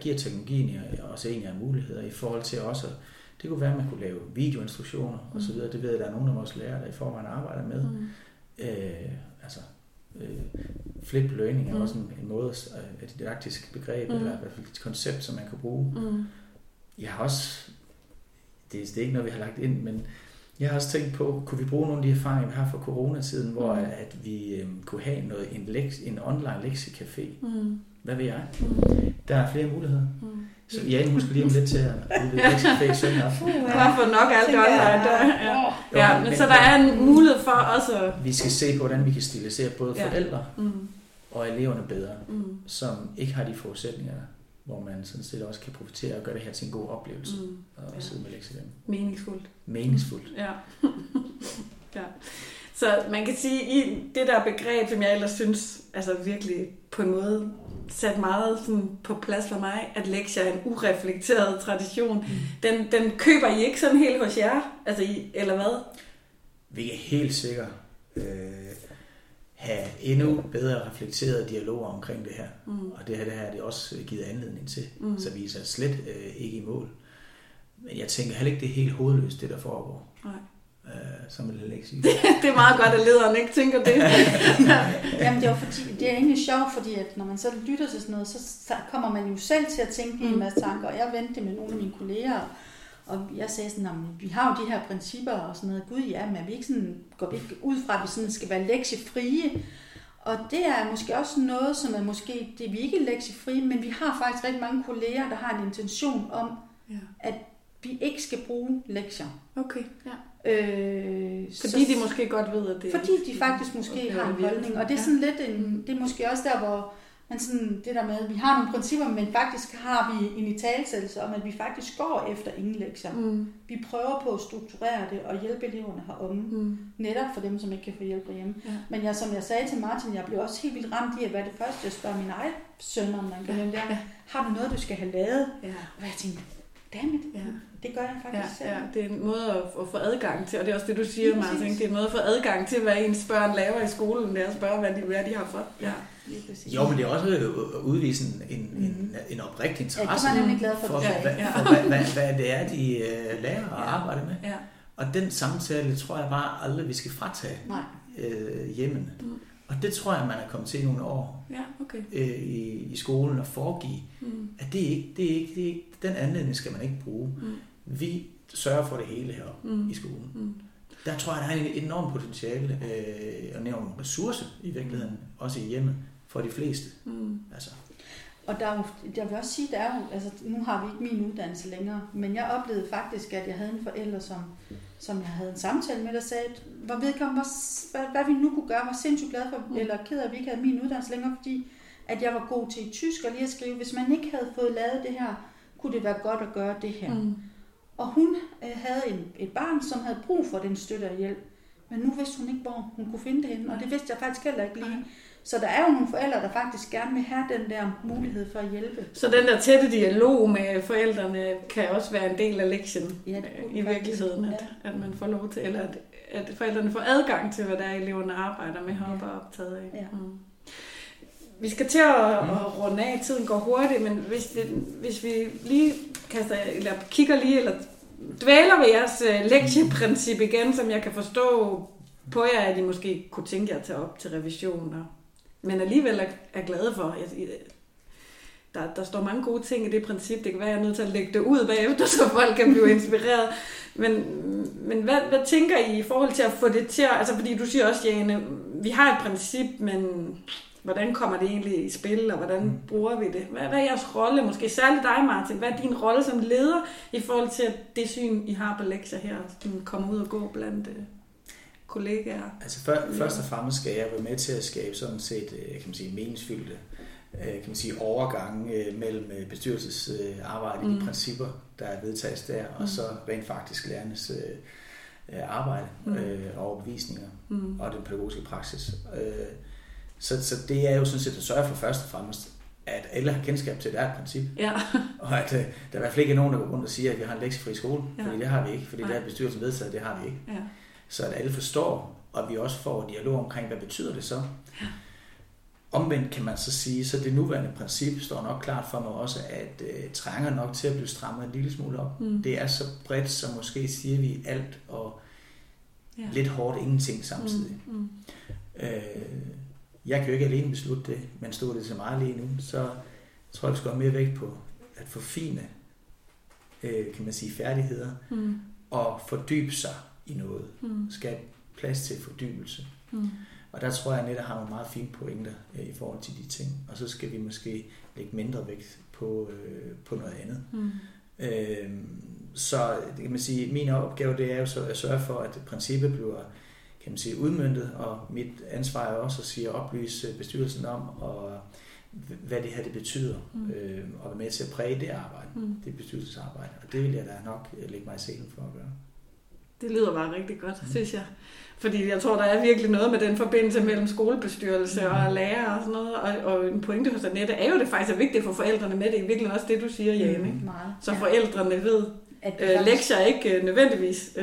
giver teknologien os egentlig af muligheder i forhold til også. Det kunne være, at man kunne lave videoinstruktioner osv. Det ved jeg, der er nogle af vores lærere, der i forvejen arbejder med. Flip learning er også en måde, et didaktisk begreb, eller i hvert fald et koncept, som man kan bruge. Jeg har også, det er ikke noget, vi har lagt ind, men jeg har også tænkt på, kunne vi bruge nogle af de erfaringer, vi har fra coronatiden, hvor at vi kunne have en online lektiecafé. Hvad ved jeg? Der er flere muligheder. Så Jane, hun skal lige om lidt til at udvide lektiecafé søndag aften. Jeg har fået nok alt det online. Ja, men så der er en mulighed for også. Vi skal se på, hvordan vi kan stilisere både forældre og eleverne bedre, som ikke har de forudsætninger, hvor man sådan set også kan profitere og gøre det her til en god oplevelse og sidde med lektier. Meningsfuldt. Ja. Så man kan sige, i det der begreb, som jeg ellers synes altså virkelig på en måde sat meget sådan på plads for mig, at lektier er en ureflekteret tradition. Den køber I ikke sådan helt hos jer? Altså, eller hvad? Vi kan helt sikkert have endnu bedre reflekterede dialoger omkring det her. Og det her er det også givet anledning til. Så vi er så slet ikke i mål. Men jeg tænker heller ikke, det er helt hovedløst, det der foregår. Nej. Som vil jeg ikke sige. Det er meget godt, at lederen ikke tænker det. Jamen det er egentlig sjovt, fordi at når man så lytter til sådan noget, så kommer man jo selv til at tænke en masse tanker, og jeg vendte med nogle af mine kolleger, og jeg sagde sådan, vi har jo de her principper og sådan noget, gud ja, men vi ikke sådan, går vi ikke ud fra, at vi sådan skal være lektiefrie, og det er måske også noget, som er måske, det er vi ikke er lektiefrie, men vi har faktisk rigtig mange kolleger, der har en intention om, at vi ikke skal bruge lektier. Okay, ja. Fordi de måske godt ved, at det. Fordi de faktisk måske har en holdning, og det er sådan lidt det er måske også der, hvor man sådan det der med, at vi har nogle principper, men faktisk har vi en italesættelse om, at vi faktisk går efter ingen lektier. Vi prøver på at strukturere det og hjælpe eleverne heromme, netop for dem, som ikke kan få hjælp derhjemme. Men jeg, som jeg sagde til Martin, jeg blev også helt vildt ramt i, at hvad det første, jeg spørger min egen søn, om man kan nævne der, har du noget, du skal have lavet? Og jeg tænkte, det gør jeg faktisk selv. Det er en måde at få adgang til, og det er også det, du siger, Martin. Det er en måde at få adgang til, hvad ens børn laver i skolen, det er at spørge, hvad de har for. Jo, men det er også at udvise en oprigtig interesse for, hvad det er, de lærer og arbejder med. Og den samtale, tror jeg bare aldrig, vi skal fratage hjemmene. Og det tror jeg, man er kommet til i nogle år i skolen at foregive, at det er ikke, den anledning skal man ikke bruge. Vi sørger for det hele heroppe i skolen. Der tror jeg, der er en enorm potentiale og en enorm ressource i virkeligheden, også i hjemmet, for de fleste. Altså. Og der er jo, jeg vil også sige, der er jo, altså, nu har vi ikke min uddannelse længere, men jeg oplevede faktisk, at jeg havde en forælder, som jeg havde en samtale med, der sagde, hvor vedkommende, hvad vi nu kunne gøre, var sindssygt glad for, eller ked af, at vi ikke havde min uddannelse længere, fordi at jeg var god til tysk og lige at skrive, hvis man ikke havde fået lavet det her, kunne det være godt at gøre det her. Og hun havde et barn, som havde brug for den støtte og hjælp, Men nu vidste hun ikke, hvor hun kunne finde det henne, og det vidste jeg faktisk heller ikke lige. Så der er jo nogle forældre, der faktisk gerne vil have den der mulighed for at hjælpe. Så den der tætte dialog med forældrene kan også være en del af lektien, ja, i virkeligheden, at man får lov til, eller at forældrene får adgang til, hvad der er, eleverne arbejder med heroppe og optaget af. Ja. Mm. Vi skal til at runde af, tiden går hurtigt, men hvis vi lige kaster, eller kigger lige, eller dvæler ved jeres lektieprincip igen, som jeg kan forstå på jer, at I måske kunne tænke jer at tage op til revisioner, men alligevel er glade for. Der står mange gode ting i det princip. Det kan være, jeg er nødt til at lægge det ud bagefter, så folk kan blive inspireret. Men hvad tænker I i forhold til at få det til? Altså, fordi du siger også, Jane, vi har et princip, men hvordan kommer det egentlig i spil, og hvordan bruger vi det? Hvad er jeres rolle? Måske særligt dig, Martin. Hvad er din rolle som leder i forhold til, at det syn, I har på lektier her, kommer ud og gå blandt kollegaer? Altså først og fremmest skal jeg være med til at skabe sådan set, kan man sige, meningsfyldte, kan man sige, overgange mellem bestyrelsesarbejde, de principper, der er vedtages der, og så rent faktisk lærernes arbejde og overbevisninger og den pædagogiske praksis. Så det er jo sådan set at sørge for først og fremmest, at alle har kendskab til, at der er et princip. Ja. Og at der i hvert fald ikke er nogen, der går rundt og siger, at vi har en lektiefri skole, fordi det har vi ikke, fordi det er bestyrelsen vedtaget, det har vi ikke. Ja. Så at alle forstår, og vi også får dialog omkring, hvad betyder det så? Ja. Omvendt kan man så sige, så det nuværende princip står nok klart for mig også, at trænger nok til at blive strammet en lille smule op. Mm. Det er så bredt, så måske siger vi alt og lidt hårdt ingenting samtidig. Mm. Jeg kan jo ikke alene beslutte det, men stod det så meget lige nu, så tror jeg, vi skal have mere vægt på at forfine, kan man sige, færdigheder, og fordybe sig i noget. Skabe plads til fordybelse. Og der tror jeg, at Annette har nogle meget fine pointer i forhold til de ting. Og så skal vi måske lægge mindre vægt på noget andet. Så kan man sige, min opgave, det er jo så at sørge for, at princippet bliver, kan man sige, udmøntet, og mit ansvar er også at sige at oplyse bestyrelsen om, og hvad det her det betyder, og være med til at præge det arbejde, det bestyrelsesarbejde. Og det vil jeg da nok lægge mig i selen for at gøre. Det lyder bare rigtig godt, synes jeg. Fordi jeg tror, der er virkelig noget med den forbindelse mellem skolebestyrelse og lærer og sådan noget. Og en pointe hos Annette er jo, det faktisk er vigtigt for forældrene med. Det er virkelig også det, du siger, Jane. Så forældrene ved, at lektier ikke nødvendigvis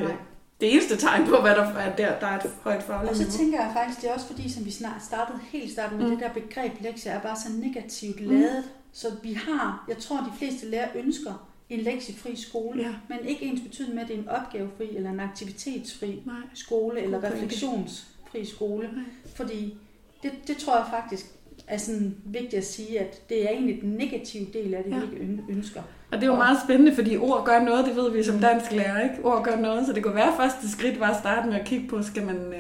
det eneste tegn på, hvad der er et højt fagligt. Og så tænker jeg faktisk, det er også fordi, som vi startede med, det der begreb lektier er bare så negativt ladet. Så vi har, jeg tror, de fleste lærere ønsker en lektiefri skole, men ikke ens betydning med, at det er en opgavefri eller en aktivitetsfri skole eller refleksionsfri skole. Fordi det tror jeg faktisk er sådan vigtigt at sige, at det er egentlig den negative del af det, vi ikke ønsker. Og det er jo meget spændende, fordi ord gør noget, det ved vi som dansk lærer, ikke? Ord gør noget, så det kunne være første skridt var at starte med at kigge på, skal man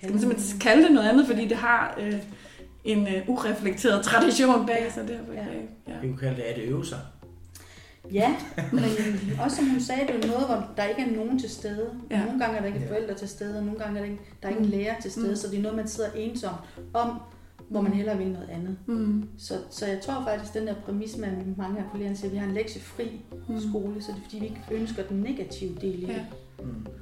simpelthen kalde det noget andet, fordi det har en ureflekteret tradition bag sig. Vi kunne kalde det at øve sig. Ja, men også som hun sagde, det er noget, hvor der ikke er nogen til stede. Nogle gange er der ikke forældre til stede, og nogle gange er der ikke en lærer til stede, så det er noget, man sidder ensomt om, hvor man hellere vil noget andet. Så jeg tror faktisk, den der præmis med, at mange af kollegerne siger, at vi har en lektiefri skole, så det er fordi, vi ikke ønsker den negative del i det,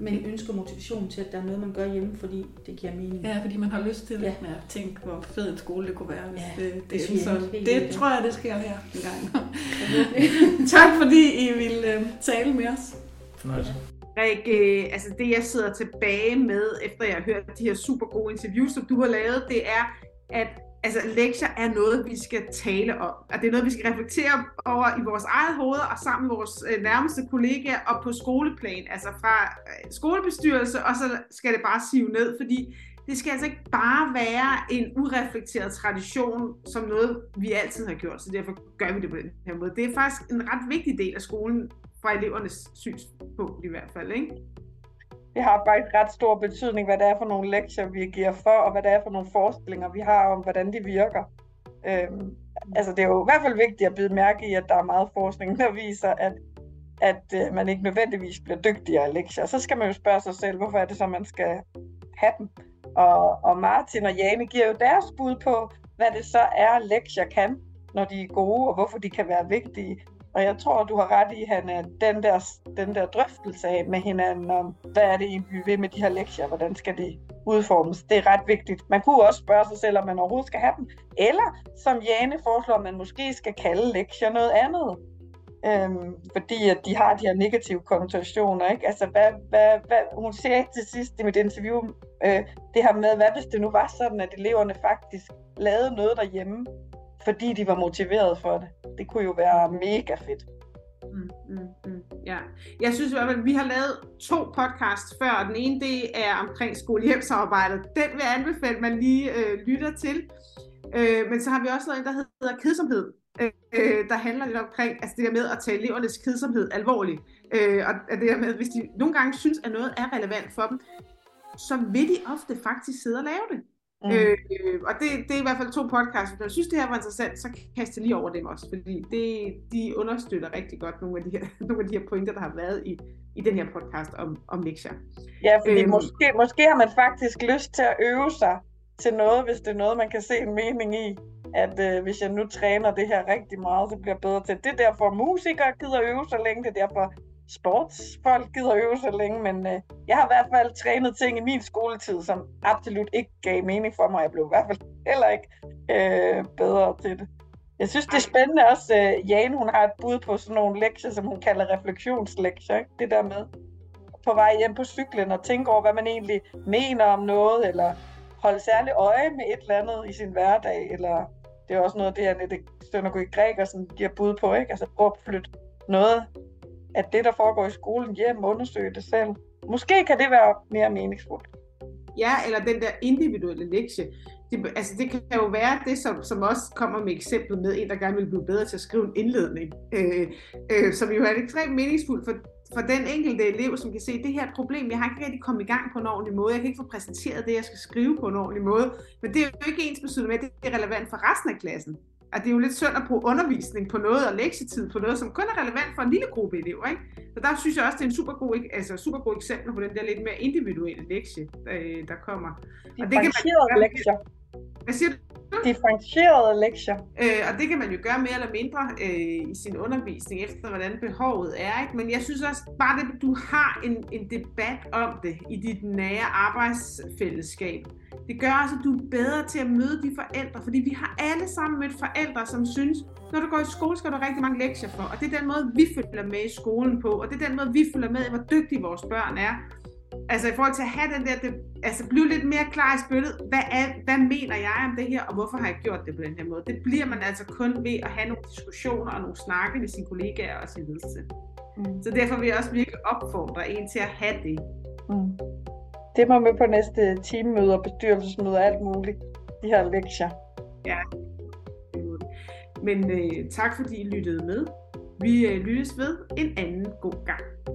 men ønsker motivation til, at der er noget, man gør hjemme, fordi det giver mening. Ja, fordi man har lyst til det. Ja. Tænk, hvor fed en skole det kunne være, hvis det er sådan. Det tror jeg, det sker her en gang. Tak fordi I ville tale med os. Fornøjelse. Rikke, altså det jeg sidder tilbage med, efter jeg har hørt de her super gode interviews, som du har lavet, det er, at altså, lektier er noget, vi skal tale om, og det er noget, vi skal reflektere over i vores eget hoveder og sammen med vores nærmeste kollegaer og på skoleplan, altså fra skolebestyrelse, og så skal det bare sive ned, fordi det skal altså ikke bare være en ureflekteret tradition, som noget, vi altid har gjort, så derfor gør vi det på den her måde. Det er faktisk en ret vigtig del af skolen, fra elevernes synspunkt i hvert fald, ikke? Det har faktisk ret stor betydning, hvad det er for nogle lektier, vi giver for, og hvad det er for nogle forestillinger, vi har om, hvordan de virker. Altså det er jo i hvert fald vigtigt at bide mærke i, at der er meget forskning, der viser, at man ikke nødvendigvis bliver dygtigere af lektier. Så skal man jo spørge sig selv, hvorfor er det så, man skal have dem? Og Martin og Jane giver jo deres bud på, hvad det så er, lektier kan, når de er gode, og hvorfor de kan være vigtige. Og jeg tror, du har ret i, Hanna, den der drøftelse af med hinanden om, hvad er det egentlig, vi vil med de her lektier, hvordan skal de udformes. Det er ret vigtigt. Man kunne også spørge sig selv, om man overhovedet skal have dem. Eller, som Jane foreslår, man måske skal kalde lektier noget andet. Fordi at de har de her negative konnotationer, ikke? Altså, hvad hun siger til sidst i mit interview, det her med, hvad hvis det nu var sådan, at eleverne faktisk lavede noget derhjemme, fordi de var motiveret for det. Det kunne jo være mega fedt. Ja. Jeg synes i hvert fald, at vi har lavet 2 podcasts før, og den ene det er omkring skole-hjem-samarbejdet. Den vil jeg anbefale, at man lige lytter til. Men så har vi også noget, der hedder kedsomhed. Der handler lidt omkring altså det der med at tage elevernes kedsomhed alvorligt. Og det der med, hvis de nogle gange synes, at noget er relevant for dem, så vil de ofte faktisk sidde og lave det. Og det er i hvert fald 2 podcasts. Hvis man synes, det her var interessant, så kaste lige over dem også, fordi de understøtter rigtig godt nogle af de her pointer, der har været i den her podcast om lektier. Ja, fordi måske har man faktisk lyst til at øve sig til noget, hvis det er noget, man kan se en mening i, at hvis jeg nu træner det her rigtig meget, så bliver jeg bedre til. Det er derfor musikere gider øve så længe, det er derfor sportsfolk gider øve så længe, men jeg har i hvert fald trænet ting i min skoletid, som absolut ikke gav mening for mig. Jeg blev i hvert fald heller ikke bedre til det. Jeg synes, det er spændende også. Jane, hun har et bud på sådan nogle lektier, som hun kalder refleksionslektier. Ikke? Det der med på vej hjem på cyklen og tænke over, hvad man egentlig mener om noget, eller holde særligt øje med et eller andet i sin hverdag, eller det er også noget, det Annette Søndergaard Gregersen giver bud på, ikke? Altså prøv at flytte noget at det, der foregår i skolen, hjem, undersøge det selv. Måske kan det være mere meningsfuldt. Ja, eller den der individuelle lektie. Det kan jo være det, som også kommer med eksemplet med en, der gerne vil blive bedre til at skrive en indledning. Som jo er ekstremt meningsfuldt for den enkelte elev, som kan se, det her problem, jeg har ikke rigtig kommet i gang på en ordentlig måde, jeg kan ikke få præsenteret det, jeg skal skrive på en ordentlig måde. Men det er jo ikke ens betydende med, at det er relevant for resten af klassen. Og det er jo lidt synd at bruge undervisning på noget og lektietid på noget, som kun er relevant for en lille gruppe elever, ikke? Så der synes jeg også, det er en super god eksempel på den der lidt mere individuelle lektie, der kommer. Og det kan man jo gøre lektier. Hvad siger du? Differentierede lektier. Og det kan man jo gøre mere eller mindre i sin undervisning, efter hvordan behovet er, ikke? Men jeg synes også, bare det, du har en debat om det i dit nære arbejdsfællesskab, det gør også, at du er bedre til at møde de forældre, fordi vi har alle sammen mødt forældre, som synes, når du går i skole, skal du have rigtig mange lektier for, og det er den måde, vi følger med i skolen på, og det er den måde, vi følger med i, hvor dygtige vores børn er. Altså i forhold til at have den der, blive lidt mere klar i spyttet, hvad mener jeg om det her, og hvorfor har jeg gjort det på den her måde? Det bliver man altså kun ved at have nogle diskussioner og nogle snakke med sine kollegaer og sin ledelse. Så derfor vil jeg også virkelig opfordre en til at have det. Det må med på næste teammøder, bestyrelsesmøder og alt muligt, de her lektier. Ja, men tak fordi I lyttede med. Vi lyttes ved en anden god gang.